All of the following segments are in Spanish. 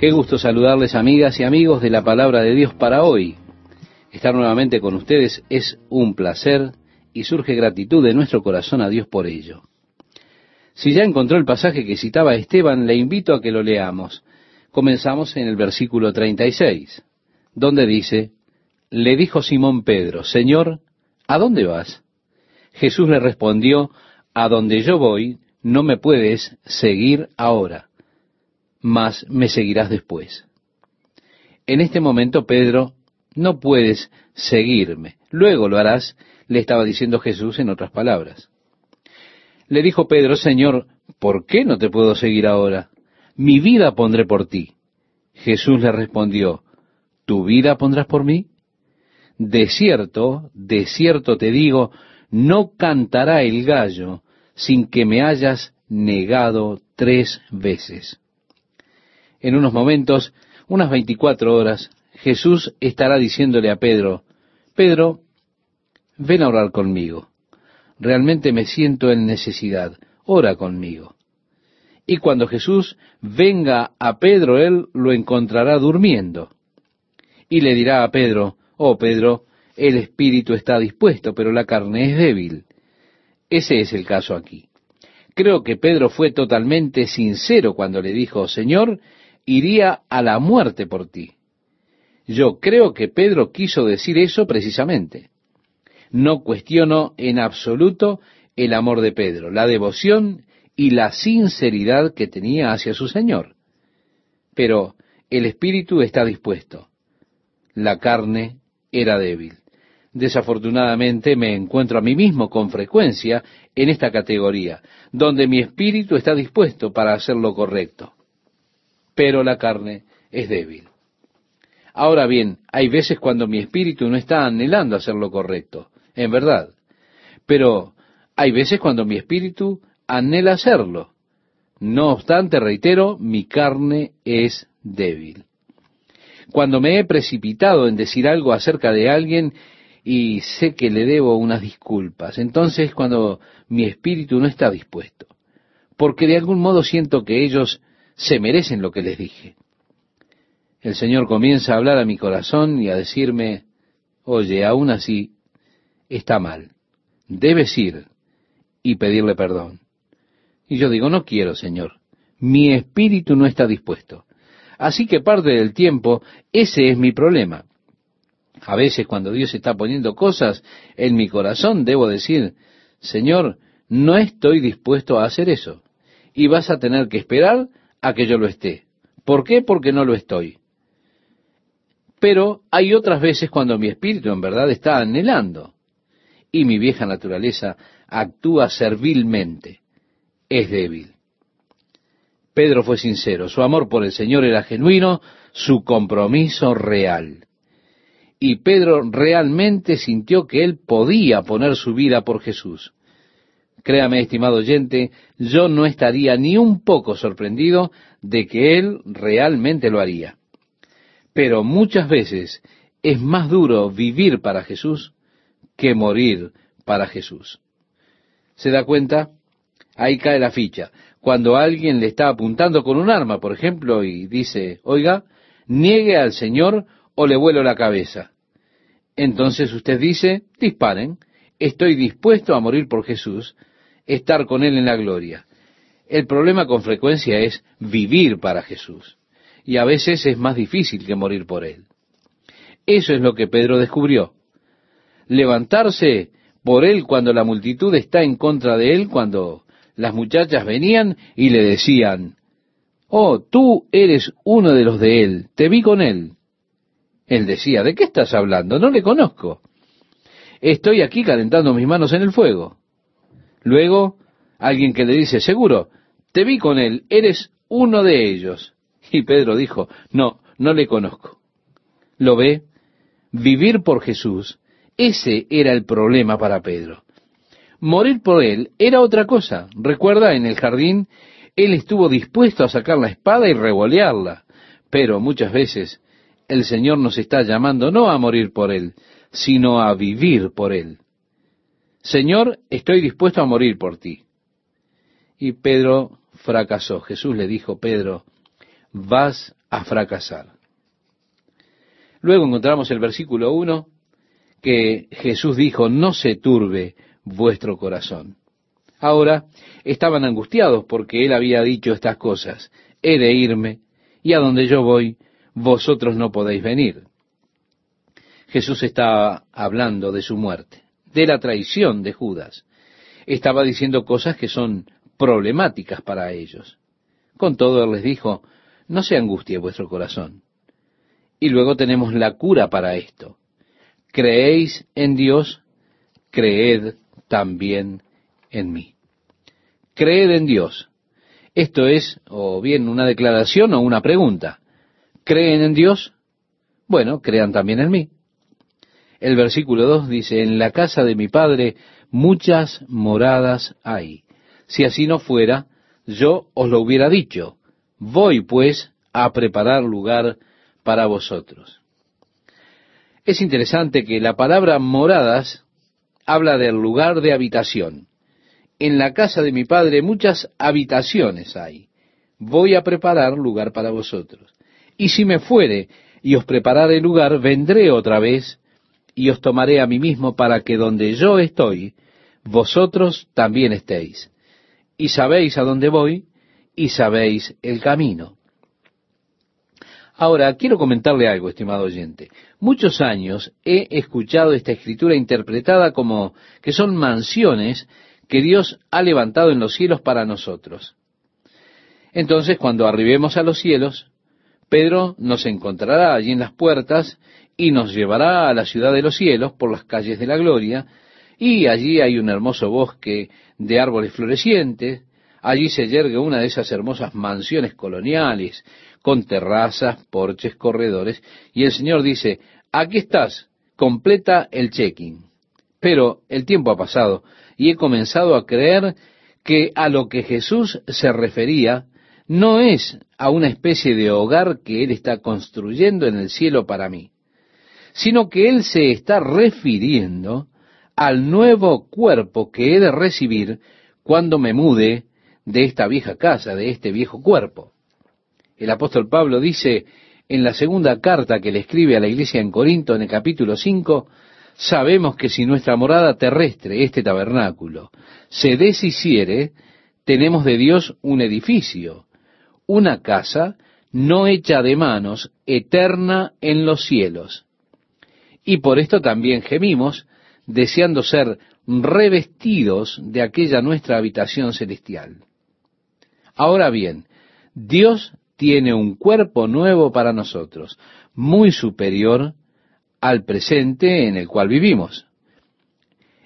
Qué gusto saludarles, amigas y amigos de la Palabra de Dios para hoy. Estar nuevamente con ustedes es un placer y surge gratitud de nuestro corazón a Dios por ello. Si ya encontró el pasaje que citaba Esteban, le invito a que lo leamos. Comenzamos en el versículo 36, donde dice: Le dijo Simón Pedro, Señor, ¿a dónde vas? Jesús le respondió: A donde yo voy, no me puedes seguir ahora, mas me seguirás después. En este momento, Pedro, no puedes seguirme, luego lo harás, le estaba diciendo Jesús en otras palabras. Le dijo Pedro: Señor, ¿por qué no te puedo seguir ahora? Mi vida pondré por ti. Jesús le respondió: ¿Tu vida pondrás por mí? De cierto te digo, no cantará el gallo sin que me hayas negado 3 veces. En unos momentos, unas 24 horas, Jesús estará diciéndole a Pedro: Pedro, ven a orar conmigo. Realmente me siento en necesidad. Ora conmigo. Y cuando Jesús venga a Pedro, él lo encontrará durmiendo. Y le dirá a Pedro: Oh, Pedro, el espíritu está dispuesto, pero la carne es débil. Ese es el caso aquí. Creo que Pedro fue totalmente sincero cuando le dijo: Señor, iría a la muerte por ti. Yo creo que Pedro quiso decir eso precisamente. No cuestiono en absoluto el amor de Pedro, la devoción y la sinceridad que tenía hacia su Señor. Pero el espíritu está dispuesto. La carne era débil. Desafortunadamente me encuentro a mí mismo con frecuencia en esta categoría, donde mi espíritu está dispuesto para hacer lo correcto, pero la carne es débil. Ahora bien, hay veces cuando mi espíritu no está anhelando hacer lo correcto, en verdad, pero hay veces cuando mi espíritu anhela hacerlo. No obstante, reitero, mi carne es débil. Cuando me he precipitado en decir algo acerca de alguien y sé que le debo unas disculpas, entonces cuando mi espíritu no está dispuesto, porque de algún modo siento que ellos se merecen lo que les dije. El Señor comienza a hablar a mi corazón y a decirme: Oye, aún así está mal, debes ir y pedirle perdón. Y yo digo: No quiero, Señor, mi espíritu no está dispuesto. Así que parte del tiempo ese es mi problema. A veces cuando Dios está poniendo cosas en mi corazón, debo decir: Señor, no estoy dispuesto a hacer eso. Y vas a tener que esperar a que yo lo esté. ¿Por qué? Porque no lo estoy. Pero hay otras veces cuando mi espíritu en verdad está anhelando y mi vieja naturaleza actúa servilmente. Es débil. Pedro fue sincero. Su amor por el Señor era genuino, su compromiso real. Y Pedro realmente sintió que él podía poner su vida por Jesús. Créame, estimado oyente, yo no estaría ni un poco sorprendido de que él realmente lo haría. Pero muchas veces es más duro vivir para Jesús que morir para Jesús. ¿Se da cuenta? Ahí cae la ficha. Cuando alguien le está apuntando con un arma, por ejemplo, y dice: Oiga, niegue al Señor o le vuelo la cabeza. Entonces usted dice: Disparen, estoy dispuesto a morir por Jesús, estar con Él en la gloria. El problema con frecuencia es vivir para Jesús, y a veces es más difícil que morir por Él. Eso es lo que Pedro descubrió. Levantarse por Él cuando la multitud está en contra de Él, cuando las muchachas venían y le decían: Oh, tú eres uno de los de Él, te vi con Él. Él decía: ¿De qué estás hablando? No le conozco. Estoy aquí calentando mis manos en el fuego. Luego, alguien que le dice: Seguro, te vi con Él, eres uno de ellos. Y Pedro dijo: No, no le conozco. ¿Lo ve? Vivir por Jesús, ese era el problema para Pedro. Morir por Él era otra cosa. Recuerda, en el jardín, él estuvo dispuesto a sacar la espada y revolearla. Pero muchas veces el Señor nos está llamando no a morir por Él, sino a vivir por Él. Señor, estoy dispuesto a morir por ti. Y Pedro fracasó. Jesús le dijo: Pedro, vas a fracasar. Luego encontramos el versículo 1, que Jesús dijo, no se turbe vuestro corazón. Ahora estaban angustiados porque él había dicho estas cosas. He de irme, y a donde yo voy, vosotros no podéis venir. Jesús estaba hablando de su muerte, de la traición de Judas. Estaba diciendo cosas que son problemáticas para ellos. Con todo, él les dijo, no se angustie vuestro corazón. Y luego tenemos la cura para esto. Creéis en Dios, creed también en mí. Creed en Dios. Esto es o bien una declaración o una pregunta. ¿Creen en Dios? Bueno, crean también en mí. El versículo 2 dice, en la casa de mi Padre muchas moradas hay. Si así no fuera, yo os lo hubiera dicho. Voy pues a preparar lugar para vosotros. Es interesante que la palabra moradas habla del lugar de habitación. En la casa de mi Padre muchas habitaciones hay. Voy a preparar lugar para vosotros. Y si me fuere y os prepararé lugar, vendré otra vez y os tomaré a mí mismo para que donde yo estoy, vosotros también estéis. Y sabéis a dónde voy y sabéis el camino. Ahora, quiero comentarle algo, estimado oyente. Muchos años he escuchado esta escritura interpretada como que son mansiones que Dios ha levantado en los cielos para nosotros. Entonces, cuando arribemos a los cielos, Pedro nos encontrará allí en las puertas y nos llevará a la ciudad de los cielos por las calles de la gloria, y allí hay un hermoso bosque de árboles florecientes. Allí se yergue una de esas hermosas mansiones coloniales, con terrazas, porches, corredores, y el Señor dice, aquí estás, completa el check-in. Pero el tiempo ha pasado, y he comenzado a creer que a lo que Jesús se refería no es a una especie de hogar que Él está construyendo en el cielo para mí, sino que Él se está refiriendo al nuevo cuerpo que he de recibir cuando me mude de esta vieja casa, de este viejo cuerpo. El apóstol Pablo dice en la segunda carta que le escribe a la iglesia en Corinto, en el capítulo 5, sabemos que si nuestra morada terrestre, este tabernáculo, se deshiciere, tenemos de Dios un edificio, una casa no hecha de manos, eterna en los cielos. Y por esto también gemimos, deseando ser revestidos de aquella nuestra habitación celestial. Ahora bien, Dios tiene un cuerpo nuevo para nosotros, muy superior al presente en el cual vivimos.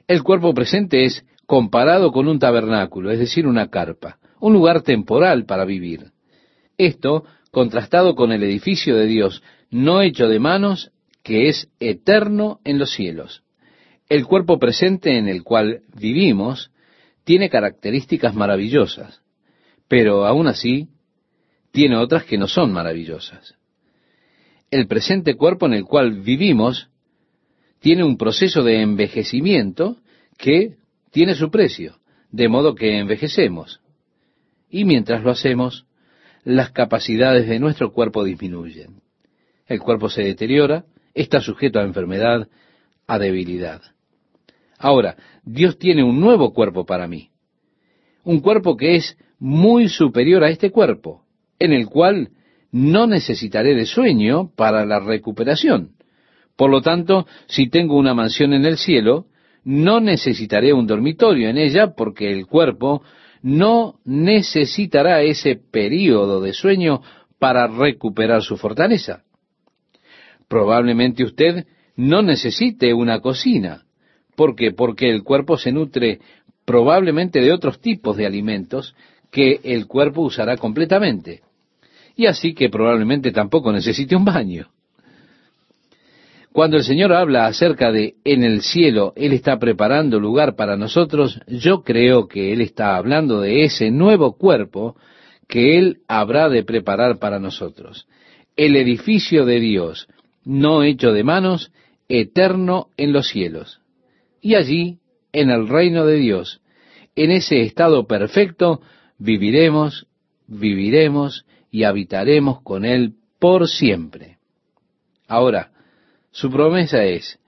El cuerpo presente es comparado con un tabernáculo, es decir, una carpa, un lugar temporal para vivir. Esto contrastado con el edificio de Dios, no hecho de manos, que es eterno en los cielos. El cuerpo presente en el cual vivimos tiene características maravillosas, pero aún así tiene otras que no son maravillosas. El presente cuerpo en el cual vivimos tiene un proceso de envejecimiento que tiene su precio, de modo que envejecemos. Y mientras lo hacemos, las capacidades de nuestro cuerpo disminuyen. El cuerpo se deteriora, está sujeto a enfermedad, a debilidad. Ahora, Dios tiene un nuevo cuerpo para mí, un cuerpo que es muy superior a este cuerpo, en el cual no necesitaré de sueño para la recuperación. Por lo tanto, si tengo una mansión en el cielo, no necesitaré un dormitorio en ella, porque el cuerpo no necesitará ese período de sueño para recuperar su fortaleza. Probablemente usted no necesite una cocina. ¿Por qué? Porque el cuerpo se nutre probablemente de otros tipos de alimentos que el cuerpo usará completamente. Y así que probablemente tampoco necesite un baño. Cuando el Señor habla acerca de en el cielo, Él está preparando lugar para nosotros, yo creo que Él está hablando de ese nuevo cuerpo que Él habrá de preparar para nosotros. El edificio de Dios, no hecho de manos, eterno en los cielos. Y allí, en el reino de Dios, en ese estado perfecto, viviremos y habitaremos con Él por siempre. Ahora, su promesa es,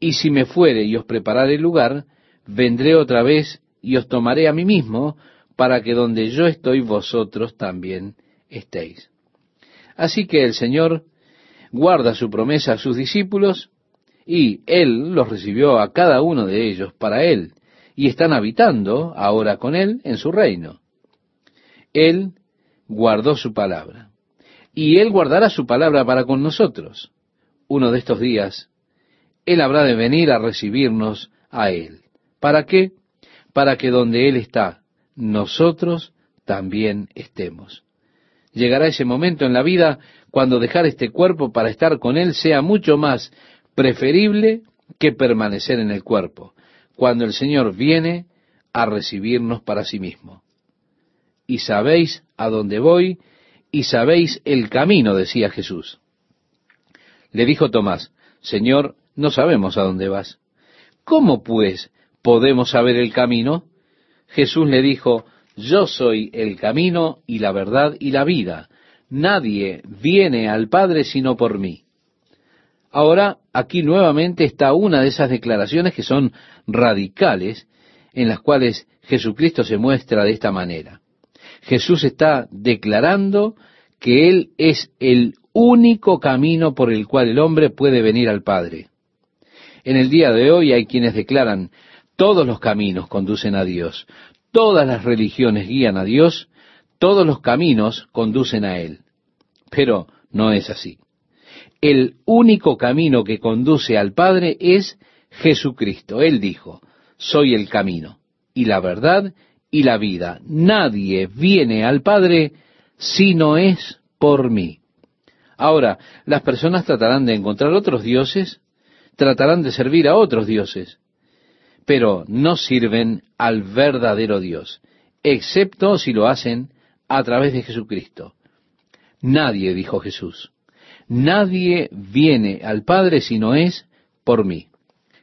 y si me fuere y os prepararé lugar, vendré otra vez y os tomaré a mí mismo, para que donde yo estoy vosotros también estéis. Así que el Señor guarda su promesa a sus discípulos, y Él los recibió a cada uno de ellos para Él, y están habitando ahora con Él en su reino. Él guardó su palabra, y Él guardará su palabra para con nosotros. Uno de estos días, Él habrá de venir a recibirnos a Él. ¿Para qué? Para que donde Él está, nosotros también estemos. Llegará ese momento en la vida cuando dejar este cuerpo para estar con Él sea mucho más preferible que permanecer en el cuerpo, cuando el Señor viene a recibirnos para sí mismo. Y sabéis a dónde voy, y sabéis el camino, decía Jesús. Le dijo Tomás, Señor, no sabemos a dónde vas. ¿Cómo, pues, podemos saber el camino? Jesús le dijo, yo soy el camino y la verdad y la vida. Nadie viene al Padre sino por mí. Ahora, aquí nuevamente está una de esas declaraciones que son radicales, en las cuales Jesucristo se muestra de esta manera. Jesús está declarando que Él es el único camino por el cual el hombre puede venir al Padre. En el día de hoy hay quienes declaran, todos los caminos conducen a Dios, todas las religiones guían a Dios, todos los caminos conducen a Él. Pero no es así. El único camino que conduce al Padre es Jesucristo. Él dijo, soy el camino y la verdad y la vida. Nadie viene al Padre si no es por mí. Ahora, las personas tratarán de encontrar otros dioses, tratarán de servir a otros dioses, pero no sirven al verdadero Dios, excepto si lo hacen a través de Jesucristo. Nadie, dijo Jesús, nadie viene al Padre si no es por mí.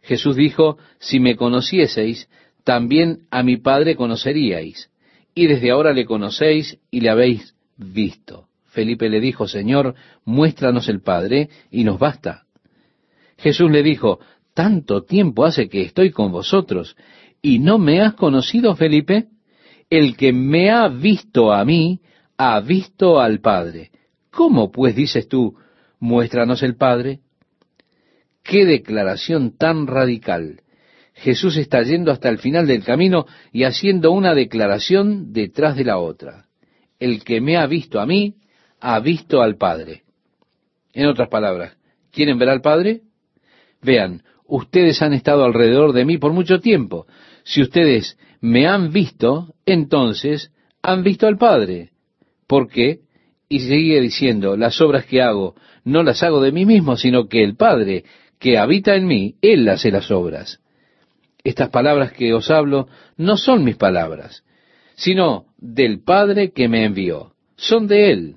Jesús dijo, si me conocieseis, también a mi Padre conoceríais, y desde ahora le conocéis y le habéis visto. Felipe le dijo, Señor, muéstranos el Padre, y nos basta. Jesús le dijo, tanto tiempo hace que estoy con vosotros, y no me has conocido, Felipe. El que me ha visto a mí, ha visto al Padre. ¿Cómo, pues, dices tú, muéstranos el Padre? ¡Qué declaración tan radical! Jesús está yendo hasta el final del camino y haciendo una declaración detrás de la otra. El que me ha visto a mí, ha visto al Padre. En otras palabras, ¿quieren ver al Padre? Vean, ustedes han estado alrededor de mí por mucho tiempo. Si ustedes me han visto, entonces han visto al Padre. ¿Por qué? Y sigue diciendo, las obras que hago, no las hago de mí mismo, sino que el Padre que habita en mí, Él hace las obras. Estas palabras que os hablo no son mis palabras, sino del Padre que me envió. Son de Él.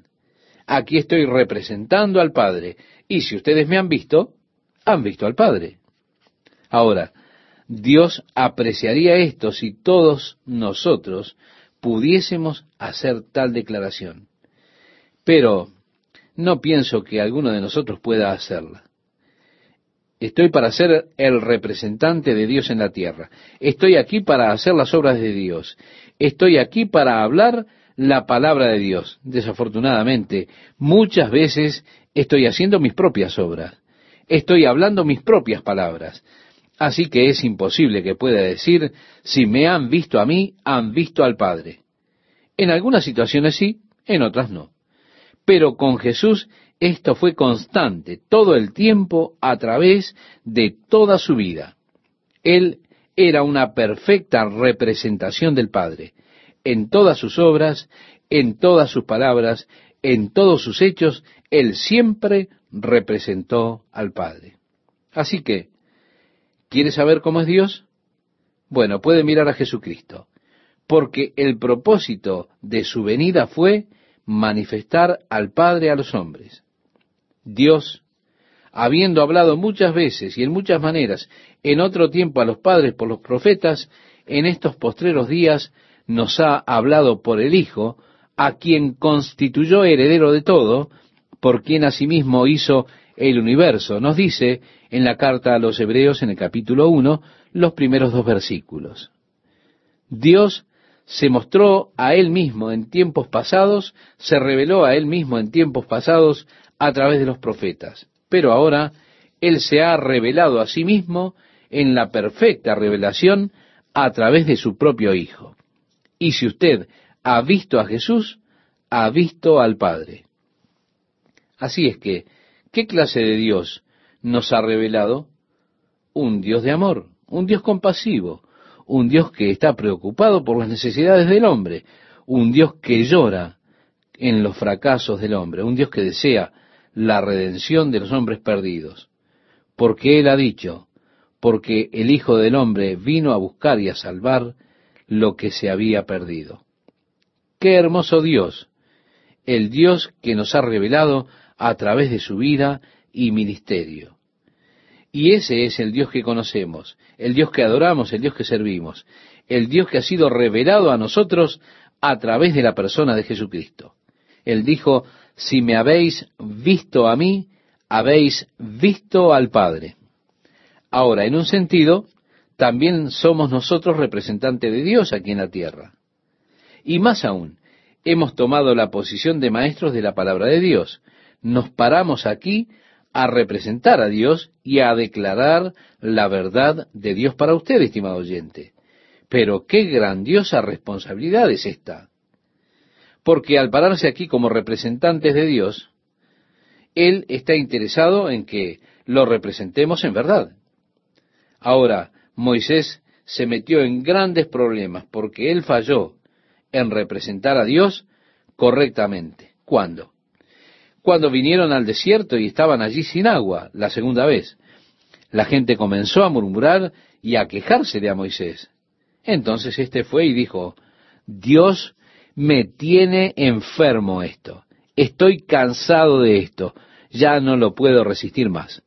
Aquí estoy representando al Padre. Y si ustedes me han visto al Padre. Ahora, Dios apreciaría esto si todos nosotros pudiésemos hacer tal declaración. Pero no pienso que alguno de nosotros pueda hacerla. Estoy para ser el representante de Dios en la tierra. Estoy aquí para hacer las obras de Dios. Estoy aquí para hablar la palabra de Dios. Desafortunadamente, muchas veces estoy haciendo mis propias obras. Estoy hablando mis propias palabras. Así que es imposible que pueda decir, si me han visto a mí, han visto al Padre. En algunas situaciones sí, en otras no. Pero con Jesús esto fue constante, todo el tiempo, a través de toda su vida. Él era una perfecta representación del Padre, en todas sus obras, en todas sus palabras, en todos sus hechos. Él siempre representó al Padre. Así que, ¿quieres saber cómo es Dios? Bueno, puede mirar a Jesucristo, porque el propósito de su venida fue manifestar al Padre a los hombres. Dios, habiendo hablado muchas veces y en muchas maneras en otro tiempo a los padres por los profetas, en estos postreros días nos ha hablado por el Hijo, a quien constituyó heredero de todo, por quien asimismo hizo el universo, nos dice en la carta a los Hebreos, en el capítulo 1, los primeros 2 versículos. Dios se mostró a Él mismo en tiempos pasados, se reveló a Él mismo en tiempos pasados a través de los profetas. Pero ahora Él se ha revelado a sí mismo en la perfecta revelación a través de su propio Hijo. Y si usted ha visto a Jesús, ha visto al Padre. Así es que, ¿qué clase de Dios nos ha revelado? Un Dios de amor, un Dios compasivo, un Dios que está preocupado por las necesidades del hombre, un Dios que llora en los fracasos del hombre, un Dios que desea la redención de los hombres perdidos. Porque Él ha dicho, porque el Hijo del Hombre vino a buscar y a salvar lo que se había perdido. ¡Qué hermoso Dios! El Dios que nos ha revelado a través de su vida y ministerio. Y ese es el Dios que conocemos, el Dios que adoramos, el Dios que servimos, el Dios que ha sido revelado a nosotros a través de la persona de Jesucristo. Él dijo, si me habéis visto a mí, habéis visto al Padre. Ahora, en un sentido, también somos nosotros representantes de Dios aquí en la tierra. Y más aún, hemos tomado la posición de maestros de la palabra de Dios. Nos paramos aquí a representar a Dios y a declarar la verdad de Dios para usted, estimado oyente. Pero qué grandiosa responsabilidad es esta. Porque al pararse aquí como representantes de Dios, Él está interesado en que lo representemos en verdad. Ahora, Moisés se metió en grandes problemas porque él falló en representar a Dios correctamente. ¿Cuándo? Cuando vinieron al desierto y estaban allí sin agua, la segunda vez, la gente comenzó a murmurar y a quejarse de a Moisés. Entonces éste fue y dijo, Dios, me tiene enfermo esto, estoy cansado de esto, ya no lo puedo resistir más.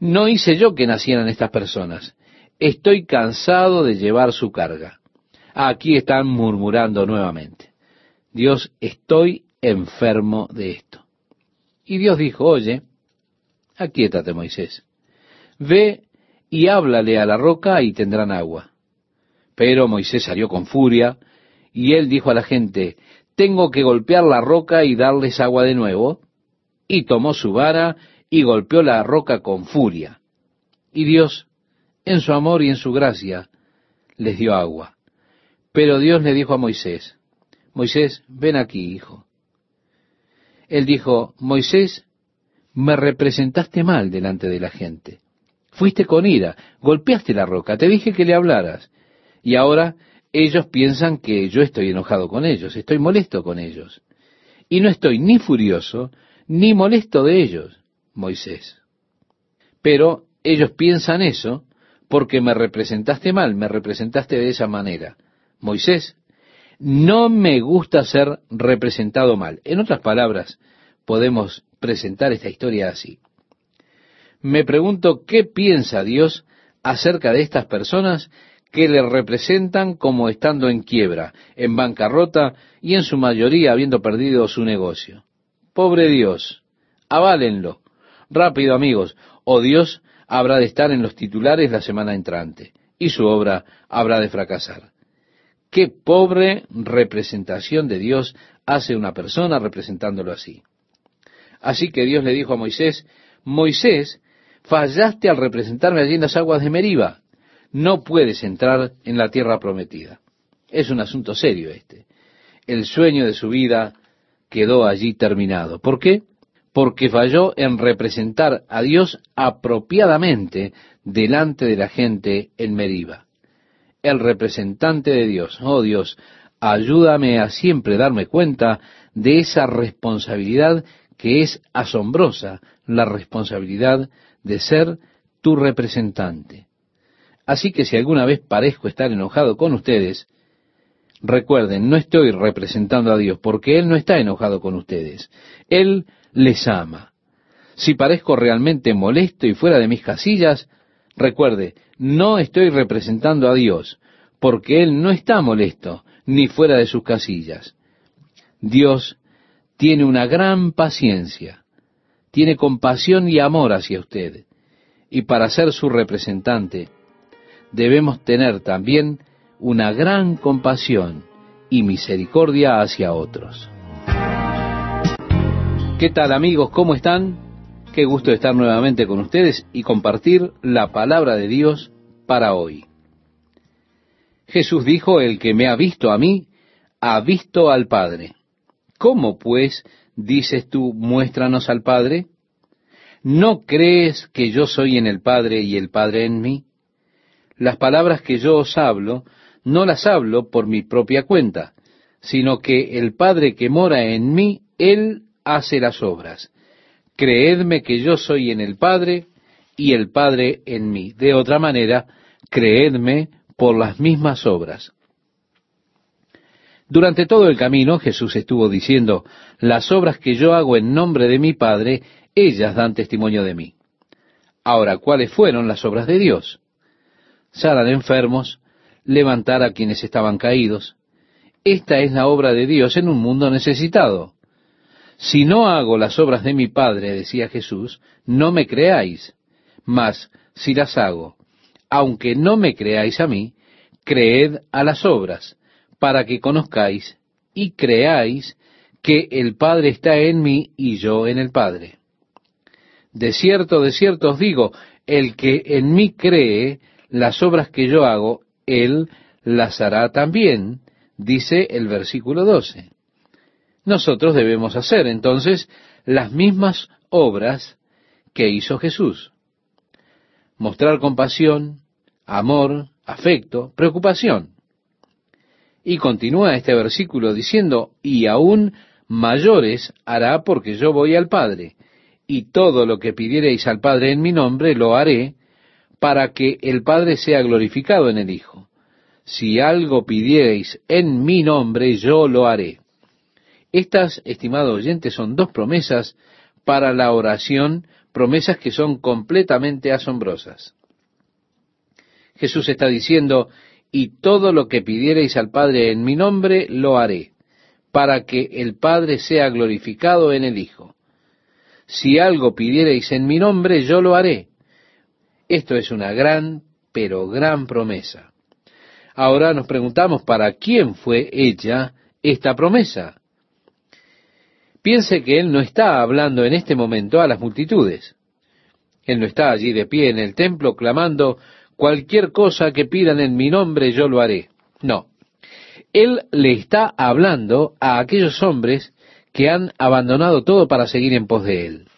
No hice yo que nacieran estas personas, estoy cansado de llevar su carga. Aquí están murmurando nuevamente. Dios, estoy enfermo de esto. Y Dios dijo, oye, aquíétate, Moisés. Ve y háblale a la roca y tendrán agua. Pero Moisés salió con furia, y él dijo a la gente, tengo que golpear la roca y darles agua de nuevo. Y tomó su vara y golpeó la roca con furia. Y Dios, en su amor y en su gracia, les dio agua. Pero Dios le dijo a Moisés, Moisés, ven aquí, hijo. Él dijo, Moisés, me representaste mal delante de la gente. Fuiste con ira, golpeaste la roca, te dije que le hablaras. Y ahora ellos piensan que yo estoy enojado con ellos, estoy molesto con ellos. Y no estoy ni furioso ni molesto de ellos, Moisés. Pero ellos piensan eso porque me representaste mal, me representaste de esa manera. Moisés, no me gusta ser representado mal. En otras palabras, podemos presentar esta historia así. Me pregunto qué piensa Dios acerca de estas personas que le representan como estando en quiebra, en bancarrota y en su mayoría habiendo perdido su negocio. Pobre Dios, aválenlo. Rápido, amigos, o Dios habrá de estar en los titulares la semana entrante y su obra habrá de fracasar. Qué pobre representación de Dios hace una persona representándolo así. Así que Dios le dijo a Moisés, Moisés, fallaste al representarme allí en las aguas de Meriba. No puedes entrar en la tierra prometida. Es un asunto serio este. El sueño de su vida quedó allí terminado. ¿Por qué? Porque falló en representar a Dios apropiadamente delante de la gente en Meriba. El representante de Dios. Oh Dios, ayúdame a siempre darme cuenta de esa responsabilidad que es asombrosa, la responsabilidad de ser tu representante. Así que si alguna vez parezco estar enojado con ustedes, recuerden, no estoy representando a Dios porque Él no está enojado con ustedes. Él les ama. Si parezco realmente molesto y fuera de mis casillas, recuerde, no estoy representando a Dios, porque Él no está molesto, ni fuera de sus casillas. Dios tiene una gran paciencia, tiene compasión y amor hacia usted, y para ser su representante debemos tener también una gran compasión y misericordia hacia otros. ¿Qué tal, amigos? ¿Cómo están? Qué gusto estar nuevamente con ustedes y compartir la palabra de Dios para hoy. Jesús dijo, el que me ha visto a mí, ha visto al Padre. ¿Cómo, pues, dices tú, muéstranos al Padre? ¿No crees que yo soy en el Padre y el Padre en mí? Las palabras que yo os hablo, no las hablo por mi propia cuenta, sino que el Padre que mora en mí, Él hace las obras. Creedme que yo soy en el Padre y el Padre en mí. De otra manera, creedme por las mismas obras. Durante todo el camino, Jesús estuvo diciendo, las obras que yo hago en nombre de mi Padre, ellas dan testimonio de mí. Ahora, ¿cuáles fueron las obras de Dios? Sanar enfermos, levantar a quienes estaban caídos. Esta es la obra de Dios en un mundo necesitado. Si no hago las obras de mi Padre, decía Jesús, no me creáis. Mas si las hago, aunque no me creáis a mí, creed a las obras, para que conozcáis y creáis que el Padre está en mí y yo en el Padre. De cierto os digo, el que en mí cree, las obras que yo hago, Él las hará también, dice el versículo 12. Nosotros debemos hacer, entonces, las mismas obras que hizo Jesús. Mostrar compasión, amor, afecto, preocupación. Y continúa este versículo diciendo, y aún mayores hará porque yo voy al Padre, y todo lo que pidiereis al Padre en mi nombre lo haré, para que el Padre sea glorificado en el Hijo. Si algo pidiereis en mi nombre, yo lo haré. Estas, estimado oyente, son dos promesas para la oración, promesas que son completamente asombrosas. Jesús está diciendo, y todo lo que pidiereis al Padre en mi nombre, lo haré, para que el Padre sea glorificado en el Hijo. Si algo pidiereis en mi nombre, yo lo haré. Esto es una gran, pero gran promesa. Ahora nos preguntamos, ¿para quién fue hecha esta promesa? Piense que Él no está hablando en este momento a las multitudes. Él no está allí de pie en el templo clamando, cualquier cosa que pidan en mi nombre yo lo haré. No. Él le está hablando a aquellos hombres que han abandonado todo para seguir en pos de Él.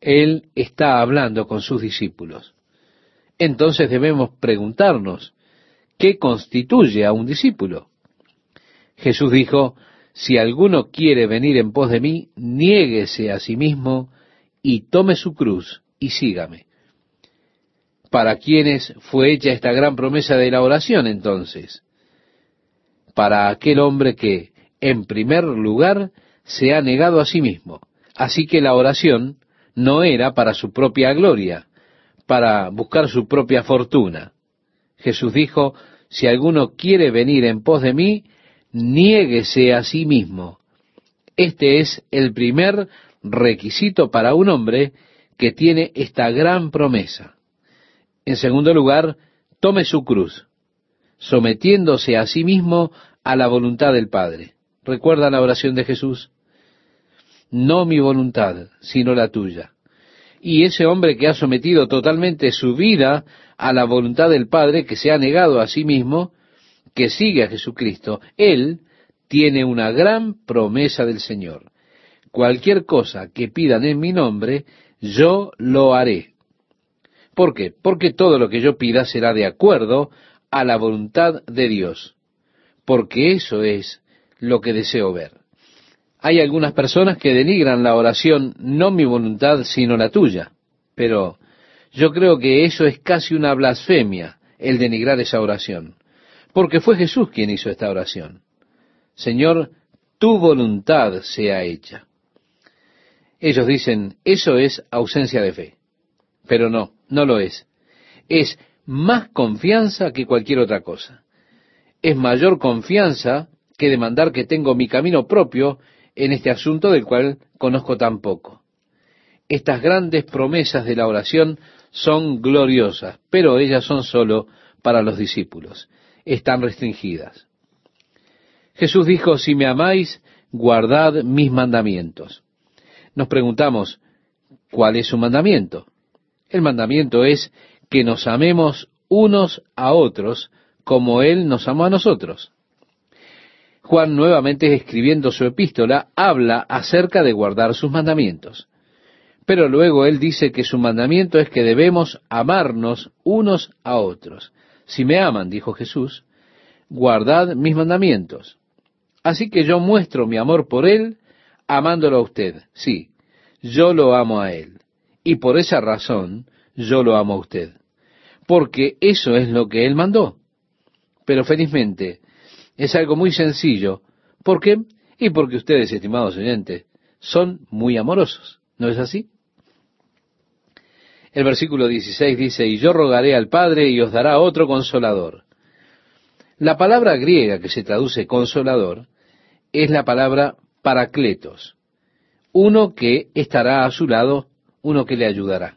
Él está hablando con sus discípulos. Entonces debemos preguntarnos, ¿qué constituye a un discípulo? Jesús dijo, si alguno quiere venir en pos de mí, niéguese a sí mismo y tome su cruz y sígame. ¿Para quiénes fue hecha esta gran promesa de la oración entonces? Para aquel hombre que, en primer lugar, se ha negado a sí mismo. Así que la oración no era para su propia gloria, para buscar su propia fortuna. Jesús dijo, si alguno quiere venir en pos de mí, niéguese a sí mismo. Este es el primer requisito para un hombre que tiene esta gran promesa. En segundo lugar, tome su cruz, sometiéndose a sí mismo a la voluntad del Padre. ¿Recuerda la oración de Jesús? No mi voluntad, sino la tuya. Y ese hombre que ha sometido totalmente su vida a la voluntad del Padre, que se ha negado a sí mismo, que sigue a Jesucristo, él tiene una gran promesa del Señor. Cualquier cosa que pidan en mi nombre, yo lo haré. ¿Por qué? Porque todo lo que yo pida será de acuerdo a la voluntad de Dios. Porque eso es lo que deseo ver. Hay algunas personas que denigran la oración, no mi voluntad, sino la tuya. Pero yo creo que eso es casi una blasfemia, el denigrar esa oración. Porque fue Jesús quien hizo esta oración. Señor, tu voluntad sea hecha. Ellos dicen, eso es ausencia de fe. Pero no, no lo es. Es más confianza que cualquier otra cosa. Es mayor confianza que demandar que tengo mi camino propio en este asunto del cual conozco tan poco. Estas grandes promesas de la oración son gloriosas, pero ellas son solo para los discípulos. Están restringidas. Jesús dijo, si me amáis, guardad mis mandamientos. Nos preguntamos, ¿cuál es su mandamiento? El mandamiento es que nos amemos unos a otros como Él nos amó a nosotros. Juan, nuevamente escribiendo su epístola, habla acerca de guardar sus mandamientos. Pero luego él dice que su mandamiento es que debemos amarnos unos a otros. Si me aman, dijo Jesús, guardad mis mandamientos. Así que yo muestro mi amor por Él amándolo a usted. Sí, yo lo amo a Él. Y por esa razón yo lo amo a usted. Porque eso es lo que Él mandó. Pero felizmente es algo muy sencillo. ¿Por qué? Y porque ustedes, estimados oyentes, son muy amorosos. ¿No es así? El versículo 16 dice, y yo rogaré al Padre y os dará otro consolador. La palabra griega que se traduce consolador es la palabra paracletos. Uno que estará a su lado, uno que le ayudará.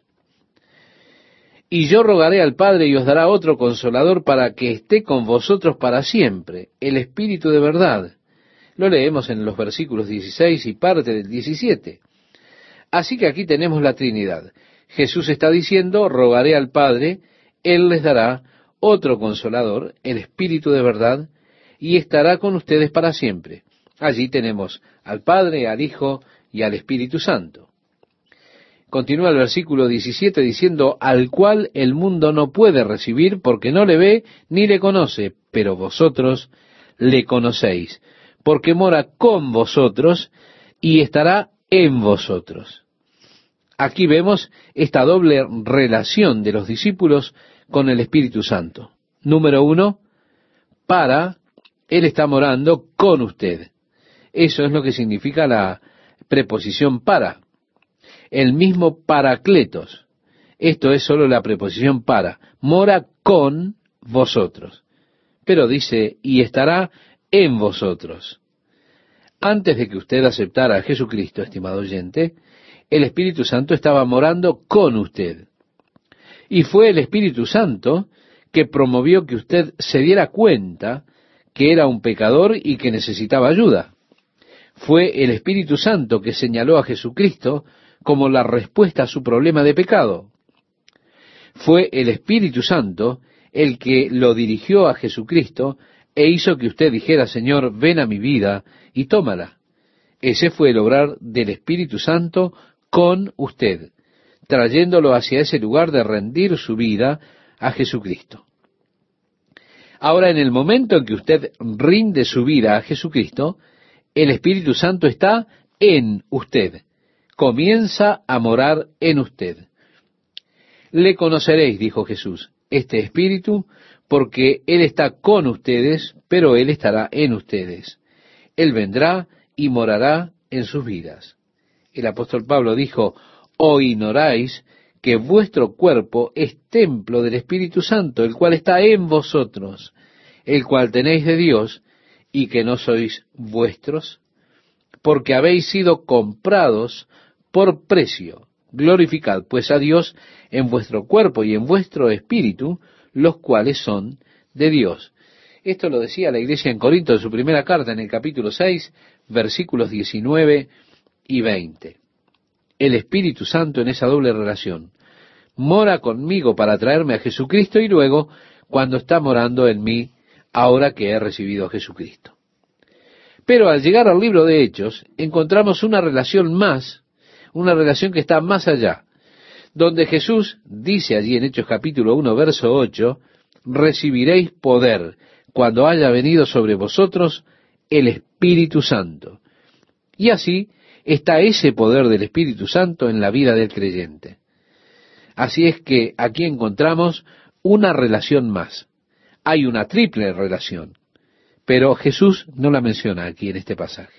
Y yo rogaré al Padre y os dará otro consolador para que esté con vosotros para siempre, el Espíritu de verdad. Lo leemos en los versículos 16 y parte del 17. Así que aquí tenemos la Trinidad. Jesús está diciendo, rogaré al Padre, Él les dará otro consolador, el Espíritu de verdad, y estará con ustedes para siempre. Allí tenemos al Padre, al Hijo y al Espíritu Santo. Continúa el versículo 17 diciendo, al cual el mundo no puede recibir porque no le ve ni le conoce, pero vosotros le conocéis, porque mora con vosotros y estará en vosotros. Aquí vemos esta doble relación de los discípulos con el Espíritu Santo. Número uno, Él está morando con usted. Eso es lo que significa la preposición para. El mismo paracletos. Esto es solo la preposición para. Mora con vosotros. Pero dice, y estará en vosotros. Antes de que usted aceptara a Jesucristo, estimado oyente, el Espíritu Santo estaba morando con usted. Y fue el Espíritu Santo que promovió que usted se diera cuenta que era un pecador y que necesitaba ayuda. Fue el Espíritu Santo que señaló a Jesucristo como la respuesta a su problema de pecado. Fue el Espíritu Santo el que lo dirigió a Jesucristo e hizo que usted dijera, Señor, ven a mi vida y tómala. Ese fue el obrar del Espíritu Santo con usted, trayéndolo hacia ese lugar de rendir su vida a Jesucristo. Ahora, en el momento en que usted rinde su vida a Jesucristo, el Espíritu Santo está en usted. Comienza a morar en usted. Le conoceréis, dijo Jesús, este Espíritu, porque Él está con ustedes, pero Él estará en ustedes. Él vendrá y morará en sus vidas. El apóstol Pablo dijo, ¿o ignoráis que vuestro cuerpo es templo del Espíritu Santo, el cual está en vosotros, el cual tenéis de Dios, y que no sois vuestros? Porque habéis sido comprados por precio. Glorificad pues a Dios en vuestro cuerpo y en vuestro espíritu, los cuales son de Dios. Esto lo decía la iglesia en Corinto en su primera carta, en el capítulo 6, versículos 19 y 20. El Espíritu Santo, en esa doble relación, mora conmigo para traerme a Jesucristo, y luego cuando está morando en mí, ahora que he recibido a Jesucristo. Pero al llegar al libro de Hechos, encontramos una relación más, una relación que está más allá, donde Jesús dice allí en Hechos capítulo 1, verso 8, recibiréis poder cuando haya venido sobre vosotros el Espíritu Santo. Y así está ese poder del Espíritu Santo en la vida del creyente. Así es que aquí encontramos una relación más. Hay una triple relación. Pero Jesús no la menciona aquí en este pasaje.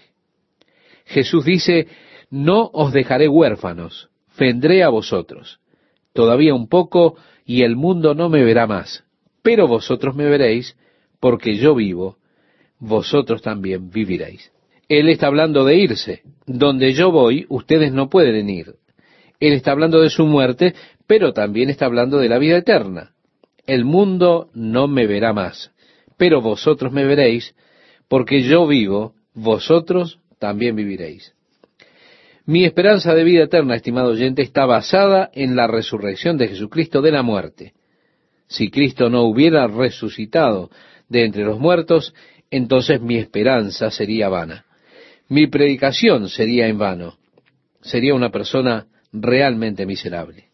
Jesús dice, no os dejaré huérfanos, vendré a vosotros. Todavía un poco y el mundo no me verá más, pero vosotros me veréis, porque yo vivo, vosotros también viviréis. Él está hablando de irse. Donde yo voy, ustedes no pueden ir. Él está hablando de su muerte, pero también está hablando de la vida eterna. El mundo no me verá más, pero vosotros me veréis, porque yo vivo, vosotros también viviréis. Mi esperanza de vida eterna, estimado oyente, está basada en la resurrección de Jesucristo de la muerte. Si Cristo no hubiera resucitado de entre los muertos, entonces mi esperanza sería vana. Mi predicación sería en vano. Sería una persona realmente miserable.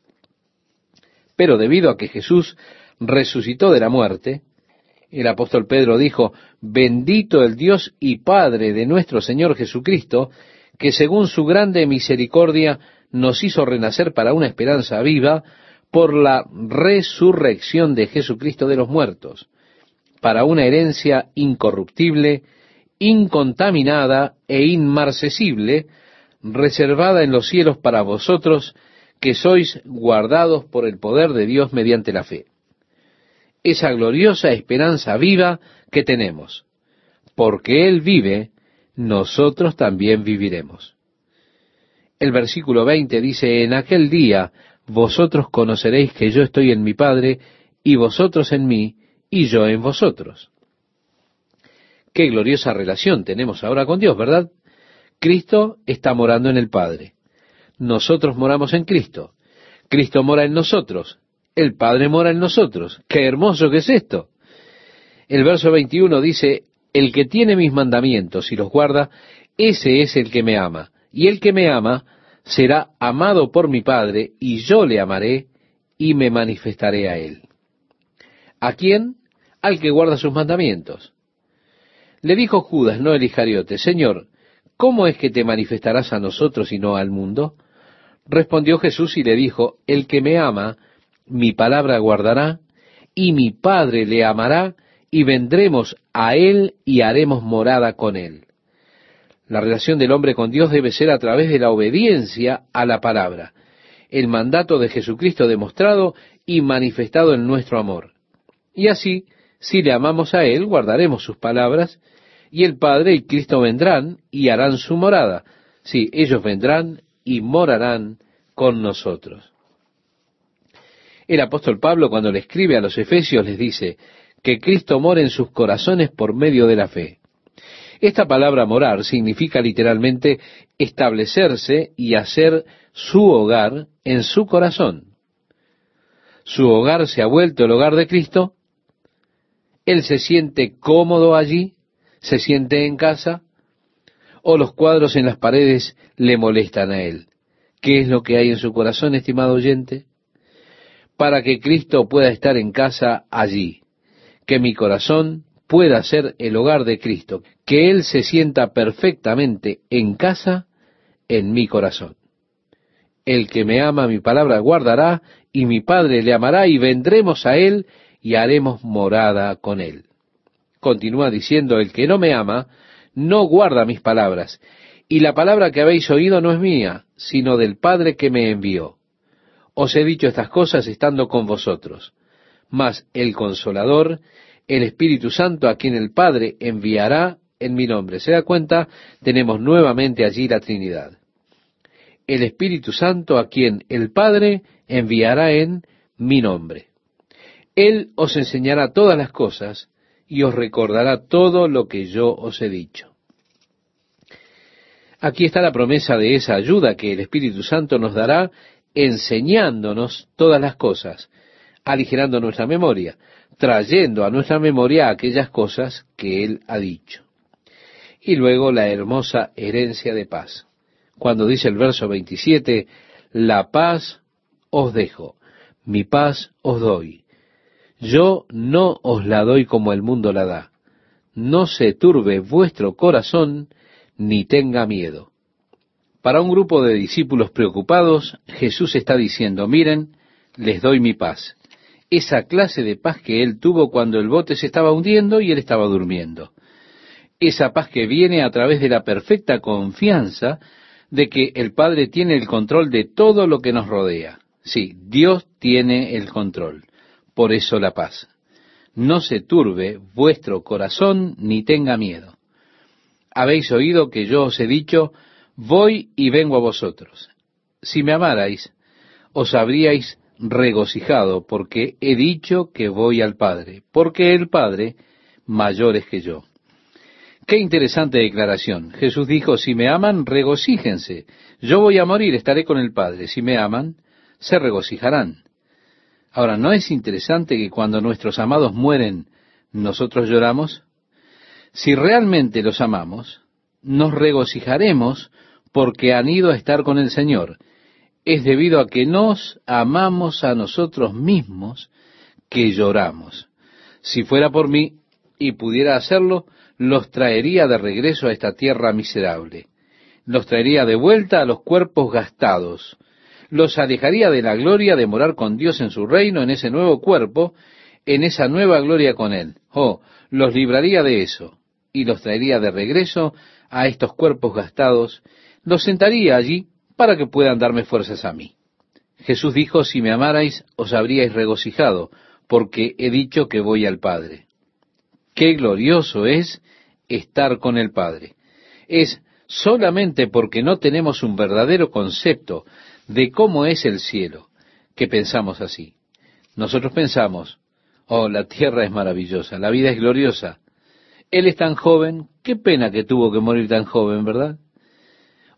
Pero debido a que Jesús resucitó de la muerte, el apóstol Pedro dijo: bendito el Dios y Padre de nuestro Señor Jesucristo, que según su grande misericordia nos hizo renacer para una esperanza viva por la resurrección de Jesucristo de los muertos, para una herencia incorruptible, incontaminada e inmarcesible, reservada en los cielos para vosotros, que sois guardados por el poder de Dios mediante la fe. Esa gloriosa esperanza viva que tenemos. Porque Él vive, nosotros también viviremos. El versículo 20 dice: en aquel día vosotros conoceréis que yo estoy en mi Padre, y vosotros en mí, y yo en vosotros. Qué gloriosa relación tenemos ahora con Dios, ¿verdad? Cristo está morando en el Padre. Nosotros moramos en Cristo. Cristo mora en nosotros. El Padre mora en nosotros. ¡Qué hermoso que es esto! El verso 21 dice: el que tiene mis mandamientos y los guarda, ese es el que me ama. Y el que me ama será amado por mi Padre, y yo le amaré y me manifestaré a él. ¿A quién? Al que guarda sus mandamientos. Le dijo Judas, no el Iscariote: Señor, ¿cómo es que te manifestarás a nosotros y no al mundo? Respondió Jesús y le dijo: el que me ama, mi palabra guardará, y mi Padre le amará, y vendremos a él y haremos morada con él. La relación del hombre con Dios debe ser a través de la obediencia a la palabra, el mandato de Jesucristo demostrado y manifestado en nuestro amor. Y así, si le amamos a él, guardaremos sus palabras, y el Padre y Cristo vendrán y harán su morada. Sí, ellos vendrán y morarán con nosotros. El apóstol Pablo, cuando le escribe a los Efesios, les dice que Cristo mora en sus corazones por medio de la fe. Esta palabra morar significa literalmente establecerse y hacer su hogar en su corazón. Su hogar se ha vuelto el hogar de Cristo. Él se siente cómodo allí. ¿Se siente en casa? ¿O los cuadros en las paredes le molestan a él? ¿Qué es lo que hay en su corazón, estimado oyente? Para que Cristo pueda estar en casa allí, que mi corazón pueda ser el hogar de Cristo, que Él se sienta perfectamente en casa, en mi corazón. El que me ama, mi palabra guardará, y mi Padre le amará, y vendremos a Él, y haremos morada con Él. Continúa diciendo: el que no me ama, no guarda mis palabras, y la palabra que habéis oído no es mía, sino del Padre que me envió. Os he dicho estas cosas estando con vosotros. Mas el Consolador, el Espíritu Santo, a quien el Padre enviará en mi nombre. ¿Se da cuenta? Tenemos nuevamente allí la Trinidad. El Espíritu Santo, a quien el Padre enviará en mi nombre. Él os enseñará todas las cosas, y os recordará todo lo que yo os he dicho. Aquí está la promesa de esa ayuda que el Espíritu Santo nos dará, enseñándonos todas las cosas, aligerando nuestra memoria, trayendo a nuestra memoria aquellas cosas que Él ha dicho. Y luego la hermosa herencia de paz. Cuando dice el verso 27, la paz os dejo, mi paz os doy. Yo no os la doy como el mundo la da. No se turbe vuestro corazón, ni tenga miedo. Para un grupo de discípulos preocupados, Jesús está diciendo: miren, les doy mi paz. Esa clase de paz que Él tuvo cuando el bote se estaba hundiendo y Él estaba durmiendo. Esa paz que viene a través de la perfecta confianza de que el Padre tiene el control de todo lo que nos rodea. Sí, Dios tiene el control. Por eso la paz. No se turbe vuestro corazón, ni tenga miedo. habéis oído que yo os he dicho, voy y vengo a vosotros. Si me amarais, os habríais regocijado, porque he dicho que voy al Padre, porque el Padre mayor es que yo. Qué interesante declaración. Jesús dijo, si me aman, regocíjense. Yo voy a morir, estaré con el Padre. Si me aman, se regocijarán. Ahora, ¿no es interesante que cuando nuestros amados mueren, nosotros lloramos? Si realmente los amamos, nos regocijaremos porque han ido a estar con el Señor. Es debido a que nos amamos a nosotros mismos que lloramos. Si fuera por mí y pudiera hacerlo, los traería de regreso a esta tierra miserable. Los traería de vuelta a los cuerpos gastados. Los alejaría de la gloria de morar con Dios en su reino, en ese nuevo cuerpo, en esa nueva gloria con Él. Oh, los libraría de eso y los traería de regreso a estos cuerpos gastados. Los sentaría allí para que puedan darme fuerzas a mí. Jesús dijo, si me amarais, os habríais regocijado, porque he dicho que voy al Padre. Qué glorioso es estar con el Padre. Es solamente porque no tenemos un verdadero concepto de cómo es el cielo que pensamos así. Nosotros pensamos, oh, la tierra es maravillosa, la vida es gloriosa. Él es tan joven, qué pena que tuvo que morir tan joven, ¿verdad?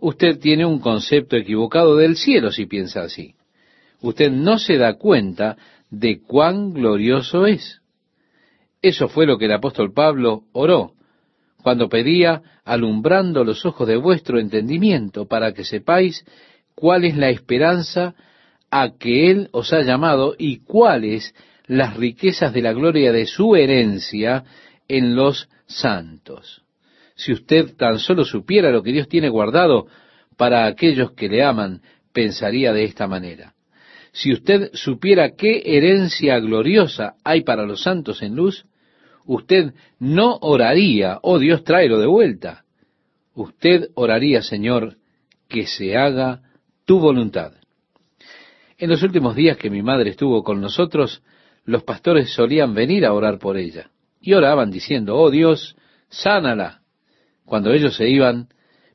Usted tiene un concepto equivocado del cielo si piensa así. Usted no se da cuenta de cuán glorioso es. Eso fue lo que el apóstol Pablo oró cuando pedía, alumbrando los ojos de vuestro entendimiento para que sepáis cuál es la esperanza a que Él os ha llamado y cuáles las riquezas de la gloria de su herencia en los santos. Si usted tan solo supiera lo que Dios tiene guardado para aquellos que le aman, pensaría de esta manera. Si usted supiera qué herencia gloriosa hay para los santos en luz, usted no oraría, oh Dios, tráelo de vuelta. Usted oraría, Señor, que se haga tu voluntad. En los últimos días que mi madre estuvo con nosotros, los pastores solían venir a orar por ella. Y oraban diciendo, oh Dios, sánala. Cuando ellos se iban,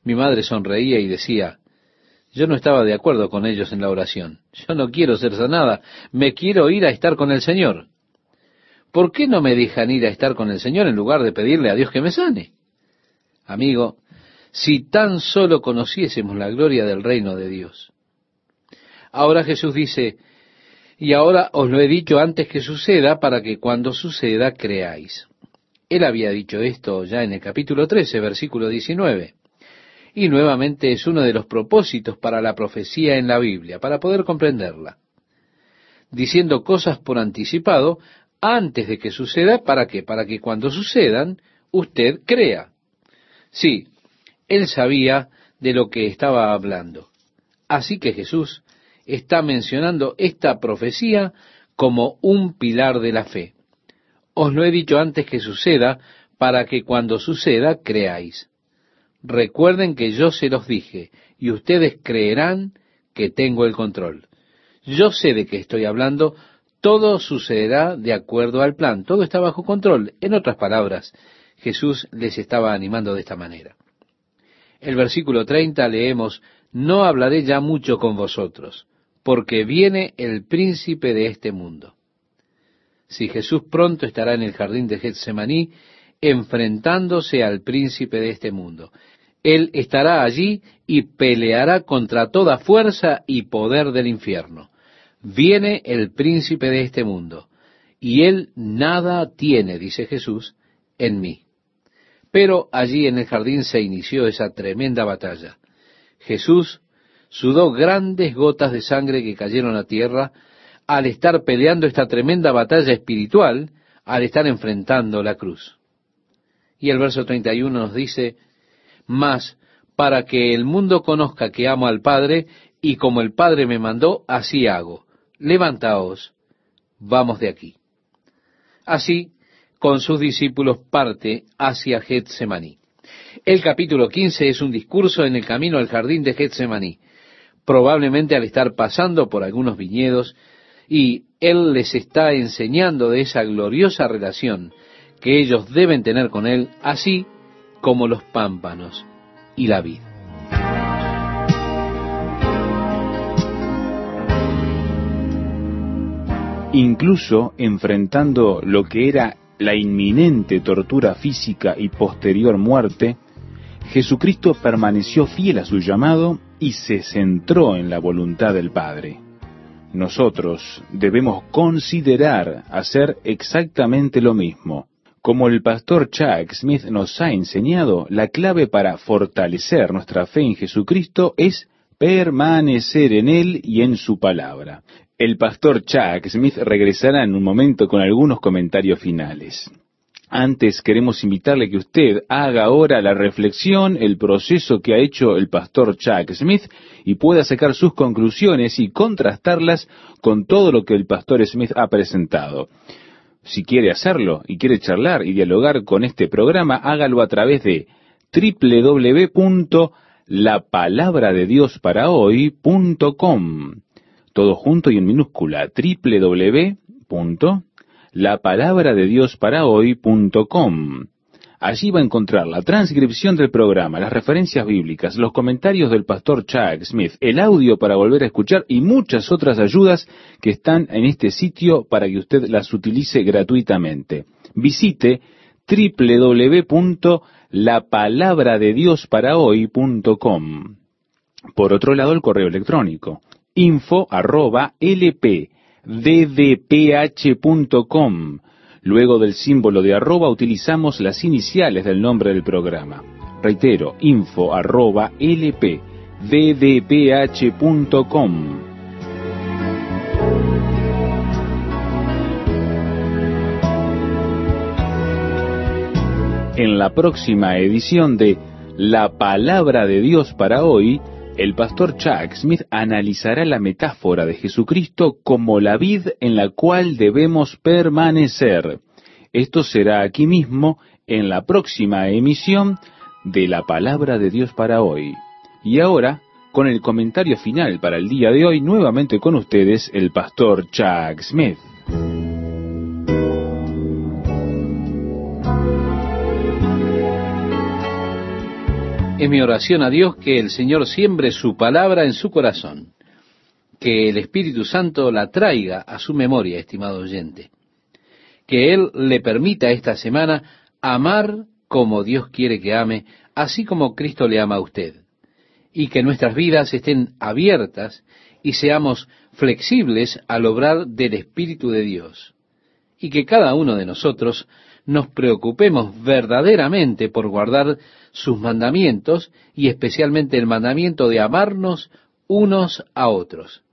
mi madre sonreía y decía, yo no estaba de acuerdo con ellos en la oración. Yo no quiero ser sanada, me quiero ir a estar con el Señor. ¿Por qué no me dejan ir a estar con el Señor en lugar de pedirle a Dios que me sane? Amigo, si tan solo conociésemos la gloria del reino de Dios. Ahora Jesús dice, y ahora os lo he dicho antes que suceda, para que cuando suceda creáis. Él había dicho esto ya en el capítulo 13, versículo 19. Y nuevamente es uno de los propósitos para la profecía en la Biblia, para poder comprenderla. Diciendo cosas por anticipado, antes de que suceda, ¿para qué? Para que cuando sucedan, usted crea. Sí, Él sabía de lo que estaba hablando. Así que Jesús está mencionando esta profecía como un pilar de la fe. Os lo he dicho antes que suceda, para que cuando suceda creáis. Recuerden que yo se los dije, y ustedes creerán que tengo el control. Yo sé de qué estoy hablando, todo sucederá de acuerdo al plan, todo está bajo control. En otras palabras, Jesús les estaba animando de esta manera. El versículo 30 leemos, no hablaré ya mucho con vosotros, porque viene el príncipe de este mundo. Si Jesús pronto estará en el jardín de Getsemaní, enfrentándose al príncipe de este mundo. Él estará allí y peleará contra toda fuerza y poder del infierno. Viene el príncipe de este mundo, y él nada tiene, dice Jesús, en mí. Pero allí en el jardín se inició esa tremenda batalla. Jesús sudó grandes gotas de sangre que cayeron a tierra, al estar peleando esta tremenda batalla espiritual, al estar enfrentando la cruz. Y el verso 31 nos dice, mas para que el mundo conozca que amo al Padre, y como el Padre me mandó, así hago. Levantaos, vamos de aquí. Así, con sus discípulos parte hacia Getsemaní. El capítulo 15 es un discurso en el camino al jardín de Getsemaní, probablemente al estar pasando por algunos viñedos, y Él les está enseñando de esa gloriosa relación que ellos deben tener con Él, así como los pámpanos y la vid. Incluso enfrentando lo que era la inminente tortura física y posterior muerte, Jesucristo permaneció fiel a su llamado y se centró en la voluntad del Padre. Nosotros debemos considerar hacer exactamente lo mismo. Como el pastor Chuck Smith nos ha enseñado, la clave para fortalecer nuestra fe en Jesucristo es permanecer en Él y en su palabra. El pastor Chuck Smith regresará en un momento con algunos comentarios finales. Antes queremos invitarle que usted haga ahora la reflexión, el proceso que ha hecho el pastor Chuck Smith, y pueda sacar sus conclusiones y contrastarlas con todo lo que el pastor Smith ha presentado. Si quiere hacerlo y quiere charlar y dialogar con este programa, hágalo a través de www.lapalabradeDiosParaHoy.com. Todo junto y en minúscula, www.lapalabradeDiosParaHoy.com. Allí va a encontrar la transcripción del programa, las referencias bíblicas, los comentarios del pastor Chuck Smith, el audio para volver a escuchar y muchas otras ayudas que están en este sitio para que usted las utilice gratuitamente. Visite www.lapalabradeDiosParaHoy.com. Por otro lado, el correo electrónico info@lpddph.com. Luego del símbolo de arroba utilizamos las iniciales del nombre del programa. Reitero, info@lpddph.com. En la próxima edición de La Palabra de Dios para Hoy, el pastor Chuck Smith analizará la metáfora de Jesucristo como la vid en la cual debemos permanecer. Esto será aquí mismo en la próxima emisión de La Palabra de Dios para Hoy. Y ahora, con el comentario final para el día de hoy, nuevamente con ustedes el pastor Chuck Smith. Es mi oración a Dios que el Señor siembre su palabra en su corazón, que el Espíritu Santo la traiga a su memoria, estimado oyente, que Él le permita esta semana amar como Dios quiere que ame, así como Cristo le ama a usted, y que nuestras vidas estén abiertas y seamos flexibles al obrar del Espíritu de Dios, y que cada uno de nosotros nos preocupemos verdaderamente por guardar sus mandamientos, y especialmente el mandamiento de amarnos unos a otros.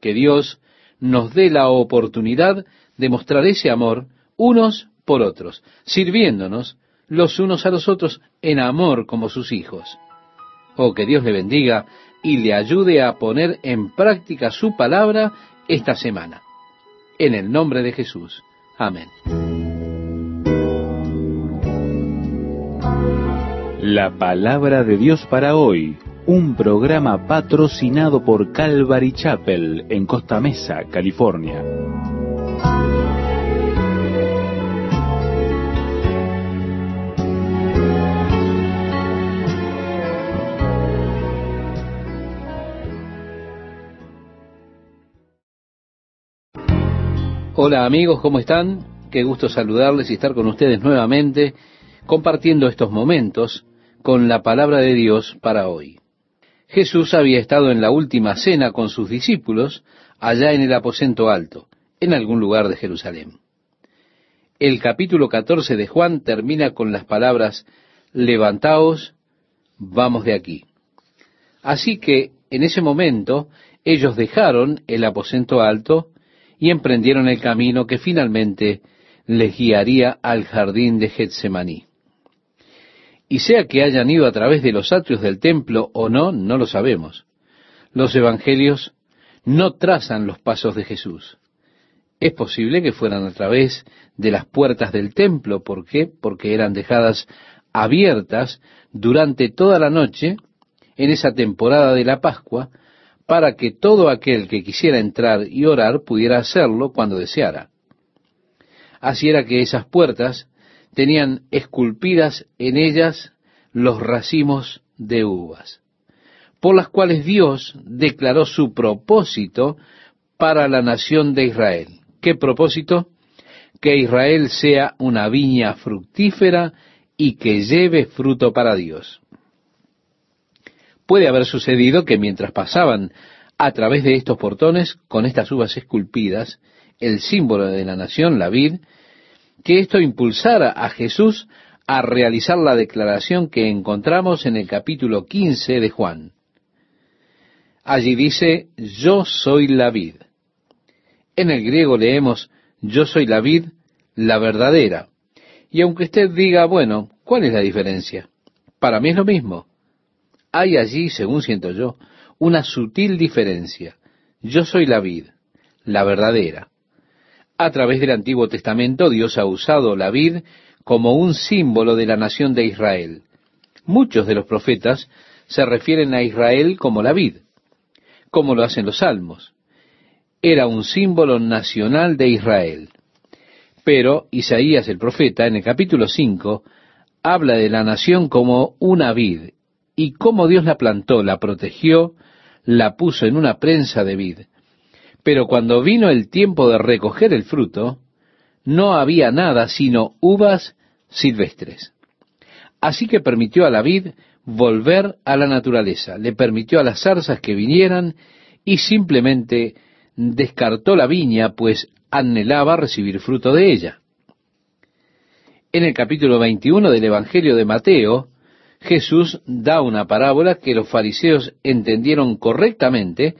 Que Dios nos dé la oportunidad de mostrar ese amor unos por otros, sirviéndonos los unos a los otros en amor como sus hijos. Oh, que Dios le bendiga y le ayude a poner en práctica su palabra esta semana. En el nombre de Jesús. Amén. La Palabra de Dios para Hoy, un programa patrocinado por Calvary Chapel en Costa Mesa, California. Hola amigos, ¿cómo están? Qué gusto saludarles y estar con ustedes nuevamente, compartiendo estos momentos con la Palabra de Dios para hoy. Jesús había estado en la última cena con sus discípulos allá en el aposento alto, en algún lugar de Jerusalén. El capítulo 14 de Juan termina con las palabras: levantaos, vamos de aquí. Así que en ese momento ellos dejaron el aposento alto y emprendieron el camino que finalmente les guiaría al jardín de Getsemaní. Y sea que hayan ido a través de los atrios del templo o no, no lo sabemos. Los evangelios no trazan los pasos de Jesús. Es posible que fueran a través de las puertas del templo. ¿Por qué? Porque eran dejadas abiertas durante toda la noche en esa temporada de la Pascua para que todo aquel que quisiera entrar y orar pudiera hacerlo cuando deseara. Así era que esas puertas tenían esculpidas en ellas los racimos de uvas, por las cuales Dios declaró su propósito para la nación de Israel. ¿Qué propósito? Que Israel sea una viña fructífera y que lleve fruto para Dios. Puede haber sucedido que mientras pasaban a través de estos portones, con estas uvas esculpidas, el símbolo de la nación, la vid, que esto impulsara a Jesús a realizar la declaración que encontramos en el capítulo 15 de Juan. Allí dice, yo soy la vid. En el griego leemos, yo soy la vid, la verdadera. Y aunque usted diga, bueno, ¿cuál es la diferencia? Para mí es lo mismo. Hay allí, según siento yo, una sutil diferencia. Yo soy la vid, la verdadera. A través del Antiguo Testamento, Dios ha usado la vid como un símbolo de la nación de Israel. Muchos de los profetas se refieren a Israel como la vid, como lo hacen los salmos. Era un símbolo nacional de Israel. Pero Isaías el profeta, en el capítulo 5, habla de la nación como una vid, y cómo Dios la plantó, la protegió, la puso en una prensa de vid. Pero cuando vino el tiempo de recoger el fruto, no había nada sino uvas silvestres. Así que permitió a la vid volver a la naturaleza, le permitió a las zarzas que vinieran y simplemente descartó la viña, pues anhelaba recibir fruto de ella. En el capítulo 21 del Evangelio de Mateo, Jesús da una parábola que los fariseos entendieron correctamente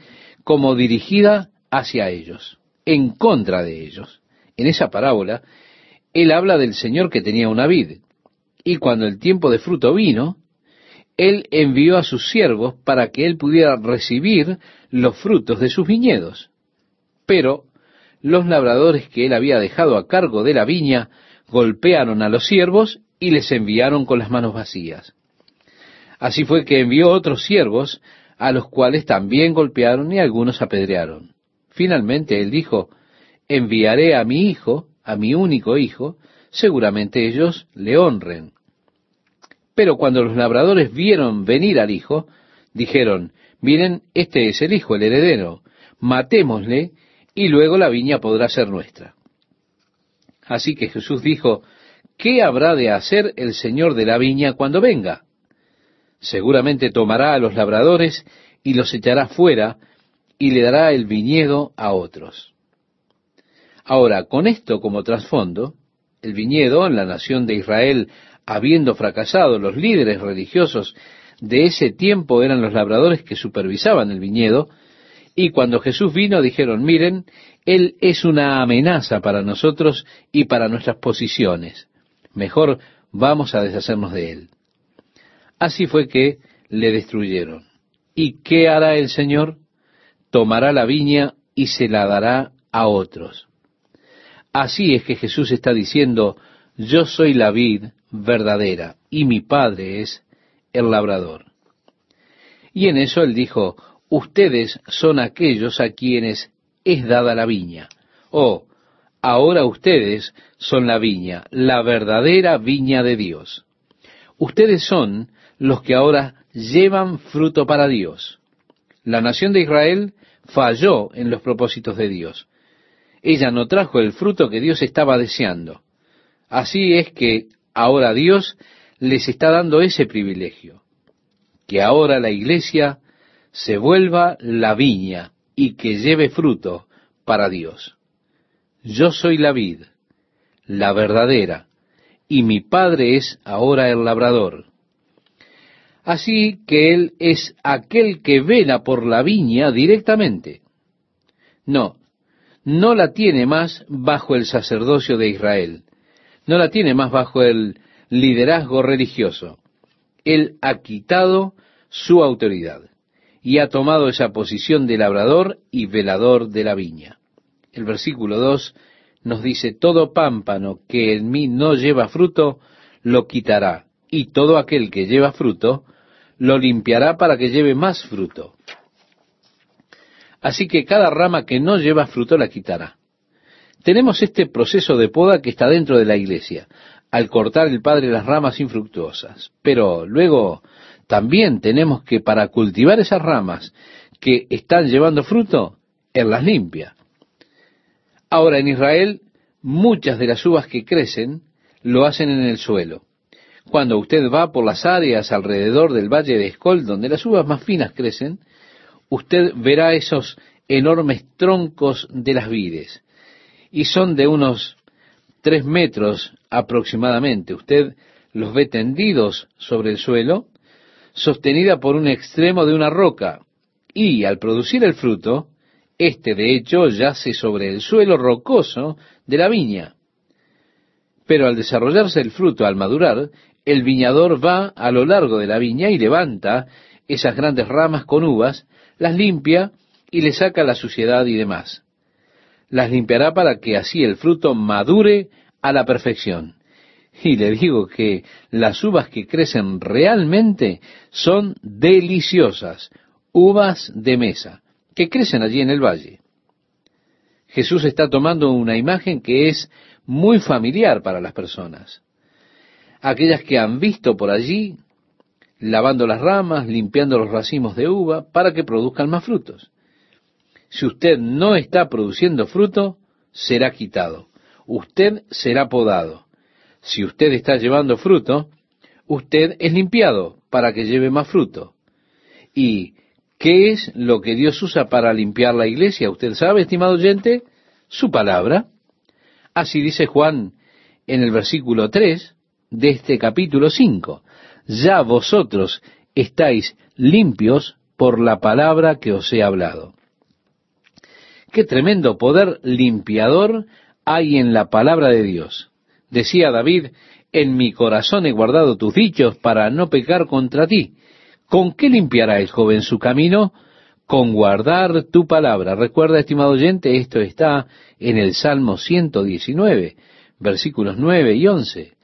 como dirigida hacia ellos, en contra de ellos. En esa parábola, él habla del Señor que tenía una vid, y cuando el tiempo de fruto vino, él envió a sus siervos para que él pudiera recibir los frutos de sus viñedos. Pero los labradores que él había dejado a cargo de la viña golpearon a los siervos y les enviaron con las manos vacías. Así fue que envió otros siervos, a los cuales también golpearon y algunos apedrearon. Finalmente él dijo, enviaré a mi hijo, a mi único hijo, seguramente ellos le honren. Pero cuando los labradores vieron venir al hijo, dijeron, miren, este es el hijo, el heredero, matémosle y luego la viña podrá ser nuestra. Así que Jesús dijo, ¿qué habrá de hacer el Señor de la viña cuando venga? Seguramente tomará a los labradores y los echará fuera y le dará el viñedo a otros. Ahora, con esto como trasfondo, el viñedo en la nación de Israel, habiendo fracasado, los líderes religiosos de ese tiempo eran los labradores que supervisaban el viñedo, y cuando Jesús vino dijeron, miren, él es una amenaza para nosotros y para nuestras posiciones. Mejor vamos a deshacernos de él. Así fue que le destruyeron. ¿Y qué hará el Señor? Tomará la viña y se la dará a otros. Así es que Jesús está diciendo, yo soy la vid verdadera y mi Padre es el labrador. Y en eso él dijo, ustedes son aquellos a quienes es dada la viña. Oh, ahora ustedes son la viña, la verdadera viña de Dios. Ustedes son los que ahora llevan fruto para Dios. La nación de Israel falló en los propósitos de Dios. Ella no trajo el fruto que Dios estaba deseando. Así es que ahora Dios les está dando ese privilegio, que ahora la iglesia se vuelva la viña y que lleve fruto para Dios. Yo soy la vid, la verdadera, y mi Padre es ahora el labrador. Así que él es aquel que vela por la viña directamente. No, no la tiene más bajo el sacerdocio de Israel. No la tiene más bajo el liderazgo religioso. Él ha quitado su autoridad y ha tomado esa posición de labrador y velador de la viña. El versículo 2 nos dice, todo pámpano que en mí no lleva fruto, lo quitará, y todo aquel que lleva fruto, lo limpiará para que lleve más fruto. Así que cada rama que no lleva fruto la quitará. Tenemos este proceso de poda que está dentro de la iglesia. al cortar el Padre las ramas infructuosas. Pero luego también tenemos que, para cultivar esas ramas que están llevando fruto, Él las limpia. Ahora, en Israel, muchas de las uvas que crecen lo hacen en el suelo. Cuando usted va por las áreas alrededor del valle de Escol, donde las uvas más finas crecen, usted verá esos enormes troncos de las vides. Y son de unos 3 metros aproximadamente. Usted los ve tendidos sobre el suelo, sostenida por un extremo de una roca. Y al producir el fruto, este de hecho yace sobre el suelo rocoso de la viña. Pero al desarrollarse el fruto, al madurar, el viñador va a lo largo de la viña y levanta esas grandes ramas con uvas, las limpia y le saca la suciedad y demás. Las limpiará para que así el fruto madure a la perfección. Y le digo que las uvas que crecen realmente son deliciosas, uvas de mesa, que crecen allí en el valle. Jesús está tomando una imagen que es muy familiar para las personas. Aquellas que han visto por allí, lavando las ramas, limpiando los racimos de uva, para que produzcan más frutos. Si usted no está produciendo fruto, será quitado. Usted será podado. Si usted está llevando fruto, usted es limpiado para que lleve más fruto. ¿Y qué es lo que Dios usa para limpiar la iglesia? ¿Usted sabe, estimado oyente? Su palabra. Así dice Juan en el versículo 3 de este capítulo 5. Ya vosotros estáis limpios por la palabra que os he hablado. Qué tremendo poder limpiador hay en la palabra de Dios. Decía David, en mi corazón he guardado tus dichos para no pecar contra ti. ¿Con qué limpiará el joven su camino? Con guardar tu palabra. Recuerda, estimado oyente, esto está en el Salmo 119, versículos 9 y 11.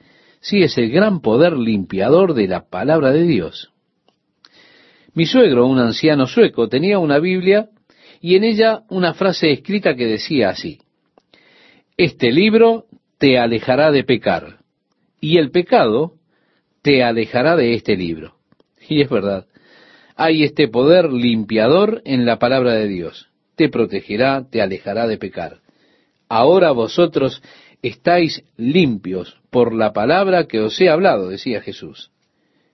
Sí, es el gran poder limpiador de la palabra de Dios. Mi suegro, un anciano sueco, tenía una Biblia y en ella una frase escrita que decía así: este libro te alejará de pecar, y el pecado te alejará de este libro. Y es verdad, hay este poder limpiador en la palabra de Dios. Te protegerá, te alejará de pecar. Ahora vosotros estáis limpios por la palabra que os he hablado, decía Jesús.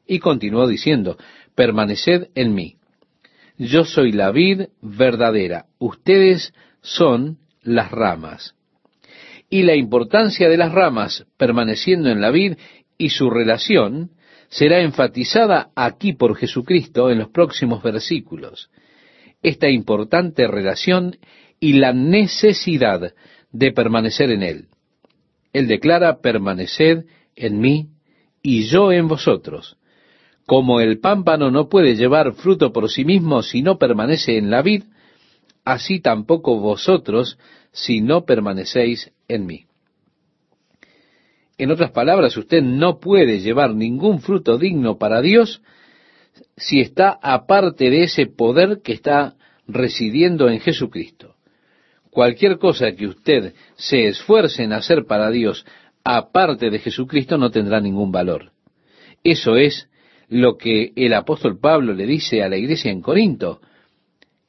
Y continuó diciendo, permaneced en mí. Yo soy la vid verdadera, ustedes son las ramas. Y la importancia de las ramas permaneciendo en la vid y su relación será enfatizada aquí por Jesucristo en los próximos versículos. Esta importante relación y la necesidad de permanecer en Él. Él declara, permaneced en mí y yo en vosotros. Como el pámpano no puede llevar fruto por sí mismo si no permanece en la vid, así tampoco vosotros si no permanecéis en mí. En otras palabras, usted no puede llevar ningún fruto digno para Dios si está aparte de ese poder que está residiendo en Jesucristo. Cualquier cosa que usted se esfuerce en hacer para Dios aparte de Jesucristo no tendrá ningún valor. Eso es lo que el apóstol Pablo le dice a la iglesia en Corinto: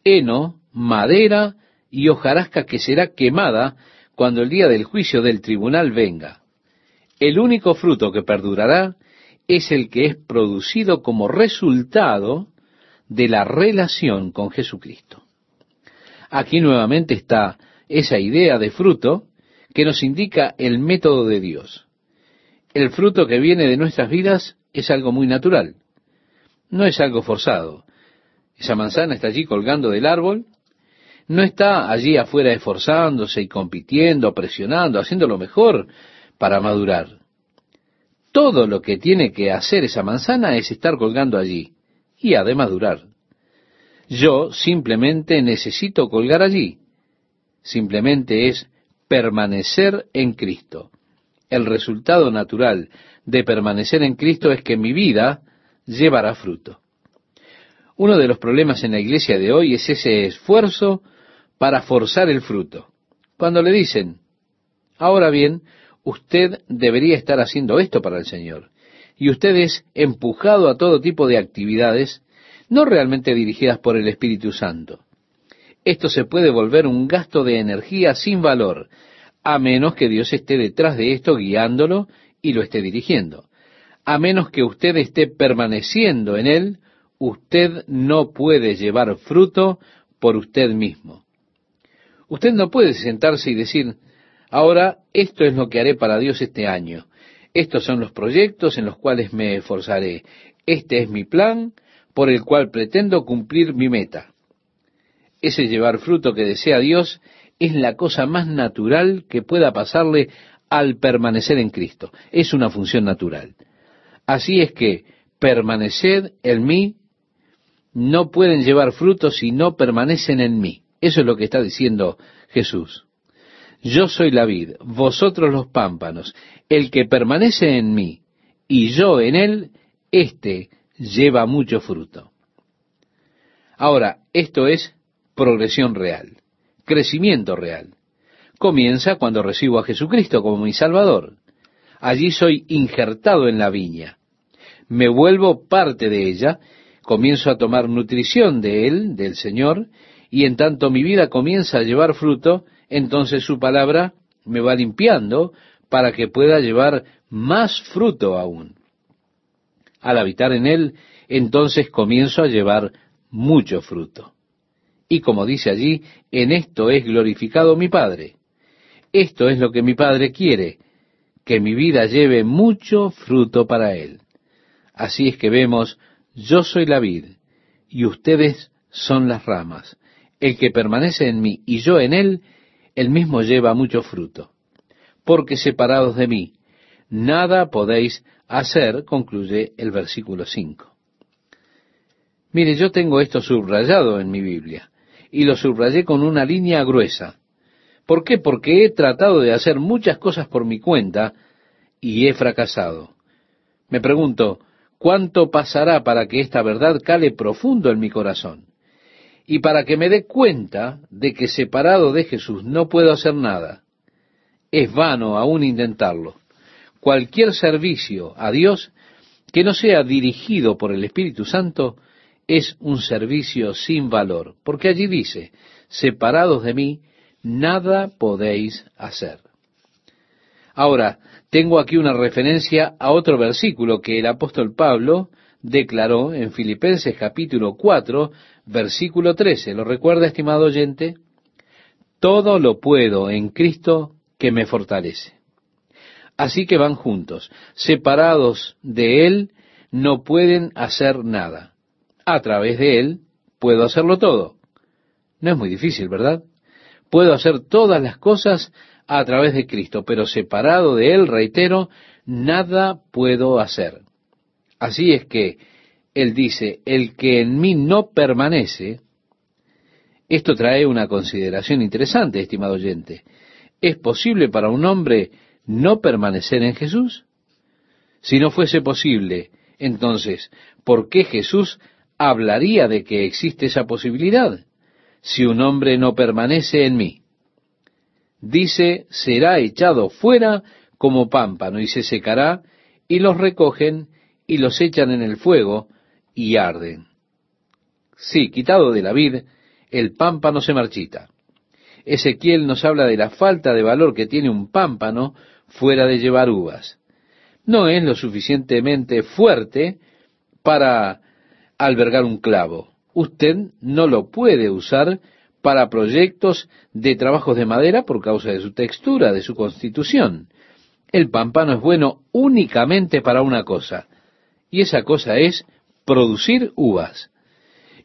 heno, madera y hojarasca que será quemada cuando el día del juicio del tribunal venga. El único fruto que perdurará es el que es producido como resultado de la relación con Jesucristo. Aquí nuevamente está esa idea de fruto que nos indica el método de Dios. El fruto que viene de nuestras vidas es algo muy natural, no es algo forzado. Esa manzana está allí colgando del árbol. No está allí afuera esforzándose y compitiendo, presionando, haciendo lo mejor para madurar. Todo lo que tiene que hacer esa manzana es estar colgando allí y ha de madurar. Yo simplemente necesito colgar allí. Simplemente es permanecer en Cristo. El resultado natural de permanecer en Cristo es que mi vida llevará fruto. Uno de los problemas en la iglesia de hoy es ese esfuerzo para forzar el fruto. Cuando le dicen, ahora bien, usted debería estar haciendo esto para el Señor. Y usted es empujado a todo tipo de actividades no realmente dirigidas por el Espíritu Santo. Esto se puede volver un gasto de energía sin valor, a menos que Dios esté detrás de esto guiándolo y lo esté dirigiendo. A menos que usted esté permaneciendo en él, usted no puede llevar fruto por usted mismo. Usted no puede sentarse y decir, ahora esto es lo que haré para Dios este año. Estos son los proyectos en los cuales me esforzaré. Este es mi plan por el cual pretendo cumplir mi meta. Ese llevar fruto que desea Dios es la cosa más natural que pueda pasarle al permanecer en Cristo. Es una función natural. Así es que, permaneced en mí, no pueden llevar fruto si no permanecen en mí. Eso es lo que está diciendo Jesús. Yo soy la vid, vosotros los pámpanos. El que permanece en mí y yo en él, éste lleva mucho fruto. Ahora, esto es progresión real, crecimiento real. Comienza cuando recibo a Jesucristo como mi Salvador. Allí soy injertado en la viña. Me vuelvo parte de ella, comienzo a tomar nutrición de él, del Señor, y en tanto mi vida comienza a llevar fruto, entonces su palabra me va limpiando para que pueda llevar más fruto aún. Al habitar en él, entonces comienzo a llevar mucho fruto. Y como dice allí, en esto es glorificado mi Padre. Esto es lo que mi Padre quiere, que mi vida lleve mucho fruto para él. Así es que vemos, yo soy la vid, y ustedes son las ramas. El que permanece en mí y yo en él, él mismo lleva mucho fruto. Porque separados de mí, nada podéis hacer, concluye el versículo 5. Mire, yo tengo esto subrayado en mi Biblia, y lo subrayé con una línea gruesa. ¿Por qué? Porque he tratado de hacer muchas cosas por mi cuenta y he fracasado. Me pregunto, ¿cuánto pasará para que esta verdad cale profundo en mi corazón? Y para que me dé cuenta de que separado de Jesús no puedo hacer nada. Es vano aún intentarlo. Cualquier servicio a Dios que no sea dirigido por el Espíritu Santo es un servicio sin valor. Porque allí dice, separados de mí, nada podéis hacer. Ahora, tengo aquí una referencia a otro versículo que el apóstol Pablo declaró en Filipenses capítulo 4, versículo 13. ¿Lo recuerda, estimado oyente? Todo lo puedo en Cristo que me fortalece. Así que van juntos. Separados de él, no pueden hacer nada. A través de él, puedo hacerlo todo. No es muy difícil, ¿verdad? Puedo hacer todas las cosas a través de Cristo, pero separado de él, reitero, nada puedo hacer. Así es que él dice, el que en mí no permanece, esto trae una consideración interesante, estimado oyente. ¿Es posible para un hombre no permanecer en Jesús? Si no fuese posible, entonces, ¿por qué Jesús hablaría de que existe esa posibilidad? Si un hombre no permanece en mí, dice, será echado fuera como pámpano y se secará, y los recogen y los echan en el fuego y arden. Sí, quitado de la vid, el pámpano se marchita. Ezequiel nos habla de la falta de valor que tiene un pámpano fuera de llevar uvas. No es lo suficientemente fuerte para albergar un clavo. Usted no lo puede usar para proyectos de trabajos de madera por causa de su textura, de su constitución. El pámpano es bueno únicamente para una cosa, y esa cosa es producir uvas.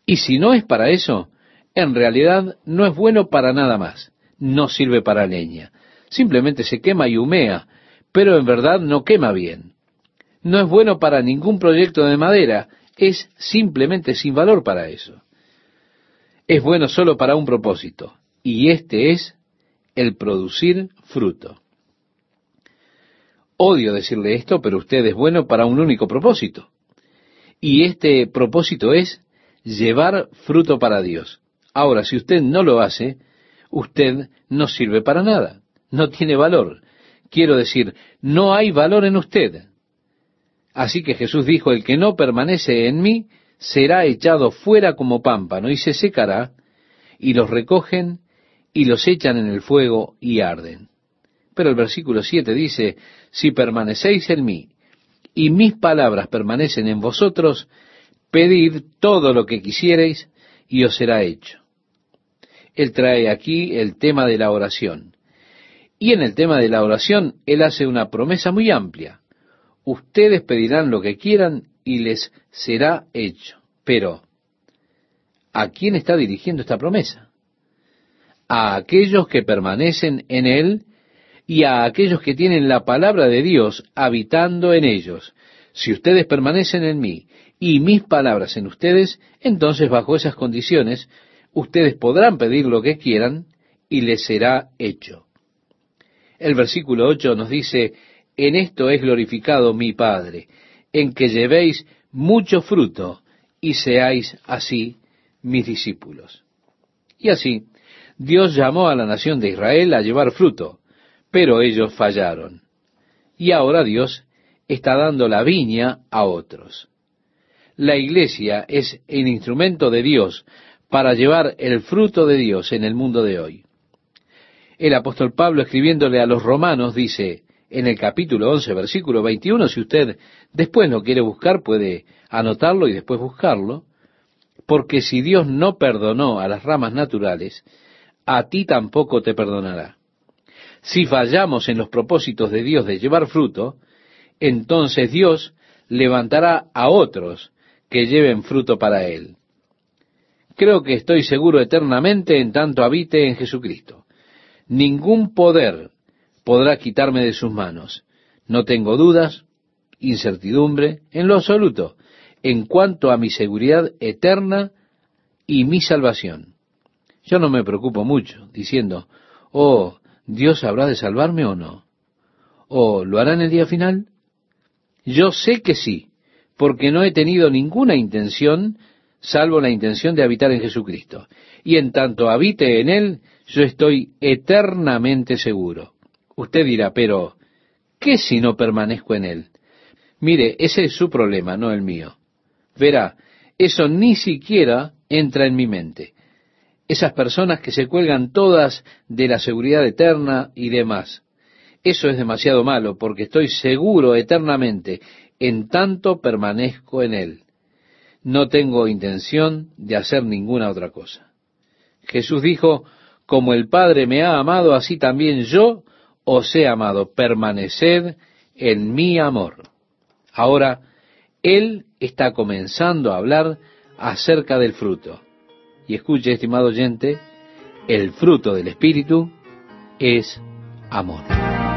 Y si no es para eso, en realidad no es bueno para nada más, no sirve para leña. Simplemente se quema y humea, pero en verdad no quema bien. No es bueno para ningún proyecto de madera, es simplemente sin valor para eso. Es bueno solo para un propósito, y este es el producir fruto. Odio decirle esto, pero usted es bueno para un único propósito, y este propósito es llevar fruto para Dios. Ahora, si usted no lo hace, usted no sirve para nada, no tiene valor. Quiero decir, no hay valor en usted. Así que Jesús dijo, el que no permanece en mí será echado fuera como pámpano y se secará, y los recogen y los echan en el fuego y arden. Pero el versículo 7 dice, si permanecéis en mí y mis palabras permanecen en vosotros, pedid todo lo que quisiereis y os será hecho. Él trae aquí el tema de la oración. Y en el tema de la oración, él hace una promesa muy amplia. Ustedes pedirán lo que quieran y les será hecho. Pero, ¿a quién está dirigiendo esta promesa? A aquellos que permanecen en él y a aquellos que tienen la palabra de Dios habitando en ellos. Si ustedes permanecen en mí y mis palabras en ustedes, entonces bajo esas condiciones, ustedes podrán pedir lo que quieran y les será hecho. El versículo 8 nos dice, en esto es glorificado mi Padre, en que llevéis mucho fruto y seáis así mis discípulos. Y así, Dios llamó a la nación de Israel a llevar fruto, pero ellos fallaron. Y ahora Dios está dando la viña a otros. La iglesia es el instrumento de Dios para llevar el fruto de Dios en el mundo de hoy. El apóstol Pablo, escribiéndole a los romanos, dice en el capítulo 11, versículo 21, si usted después lo quiere buscar, puede anotarlo y después buscarlo, porque si Dios no perdonó a las ramas naturales, a ti tampoco te perdonará. Si fallamos en los propósitos de Dios de llevar fruto, entonces Dios levantará a otros que lleven fruto para él. Creo que estoy seguro eternamente en tanto habite en Jesucristo. Ningún poder podrá quitarme de sus manos. No tengo dudas, incertidumbre, en lo absoluto, en cuanto a mi seguridad eterna y mi salvación. Yo no me preocupo mucho, diciendo, oh, ¿Dios habrá de salvarme o no? ¿O lo hará en el día final? Yo sé que sí, porque no he tenido ninguna intención, salvo la intención de habitar en Jesucristo. Y en tanto habite en él, yo estoy eternamente seguro. Usted dirá, pero, ¿qué si no permanezco en él? Mire, ese es su problema, no el mío. Verá, eso ni siquiera entra en mi mente. Esas personas que se cuelgan todas de la seguridad eterna y demás. Eso es demasiado malo, porque estoy seguro eternamente, en tanto permanezco en él. No tengo intención de hacer ninguna otra cosa. Jesús dijo, como el Padre me ha amado, así también yo os he amado. Permaneced en mi amor. Ahora, él está comenzando a hablar acerca del fruto. Y escuche, estimado oyente, el fruto del Espíritu es amor.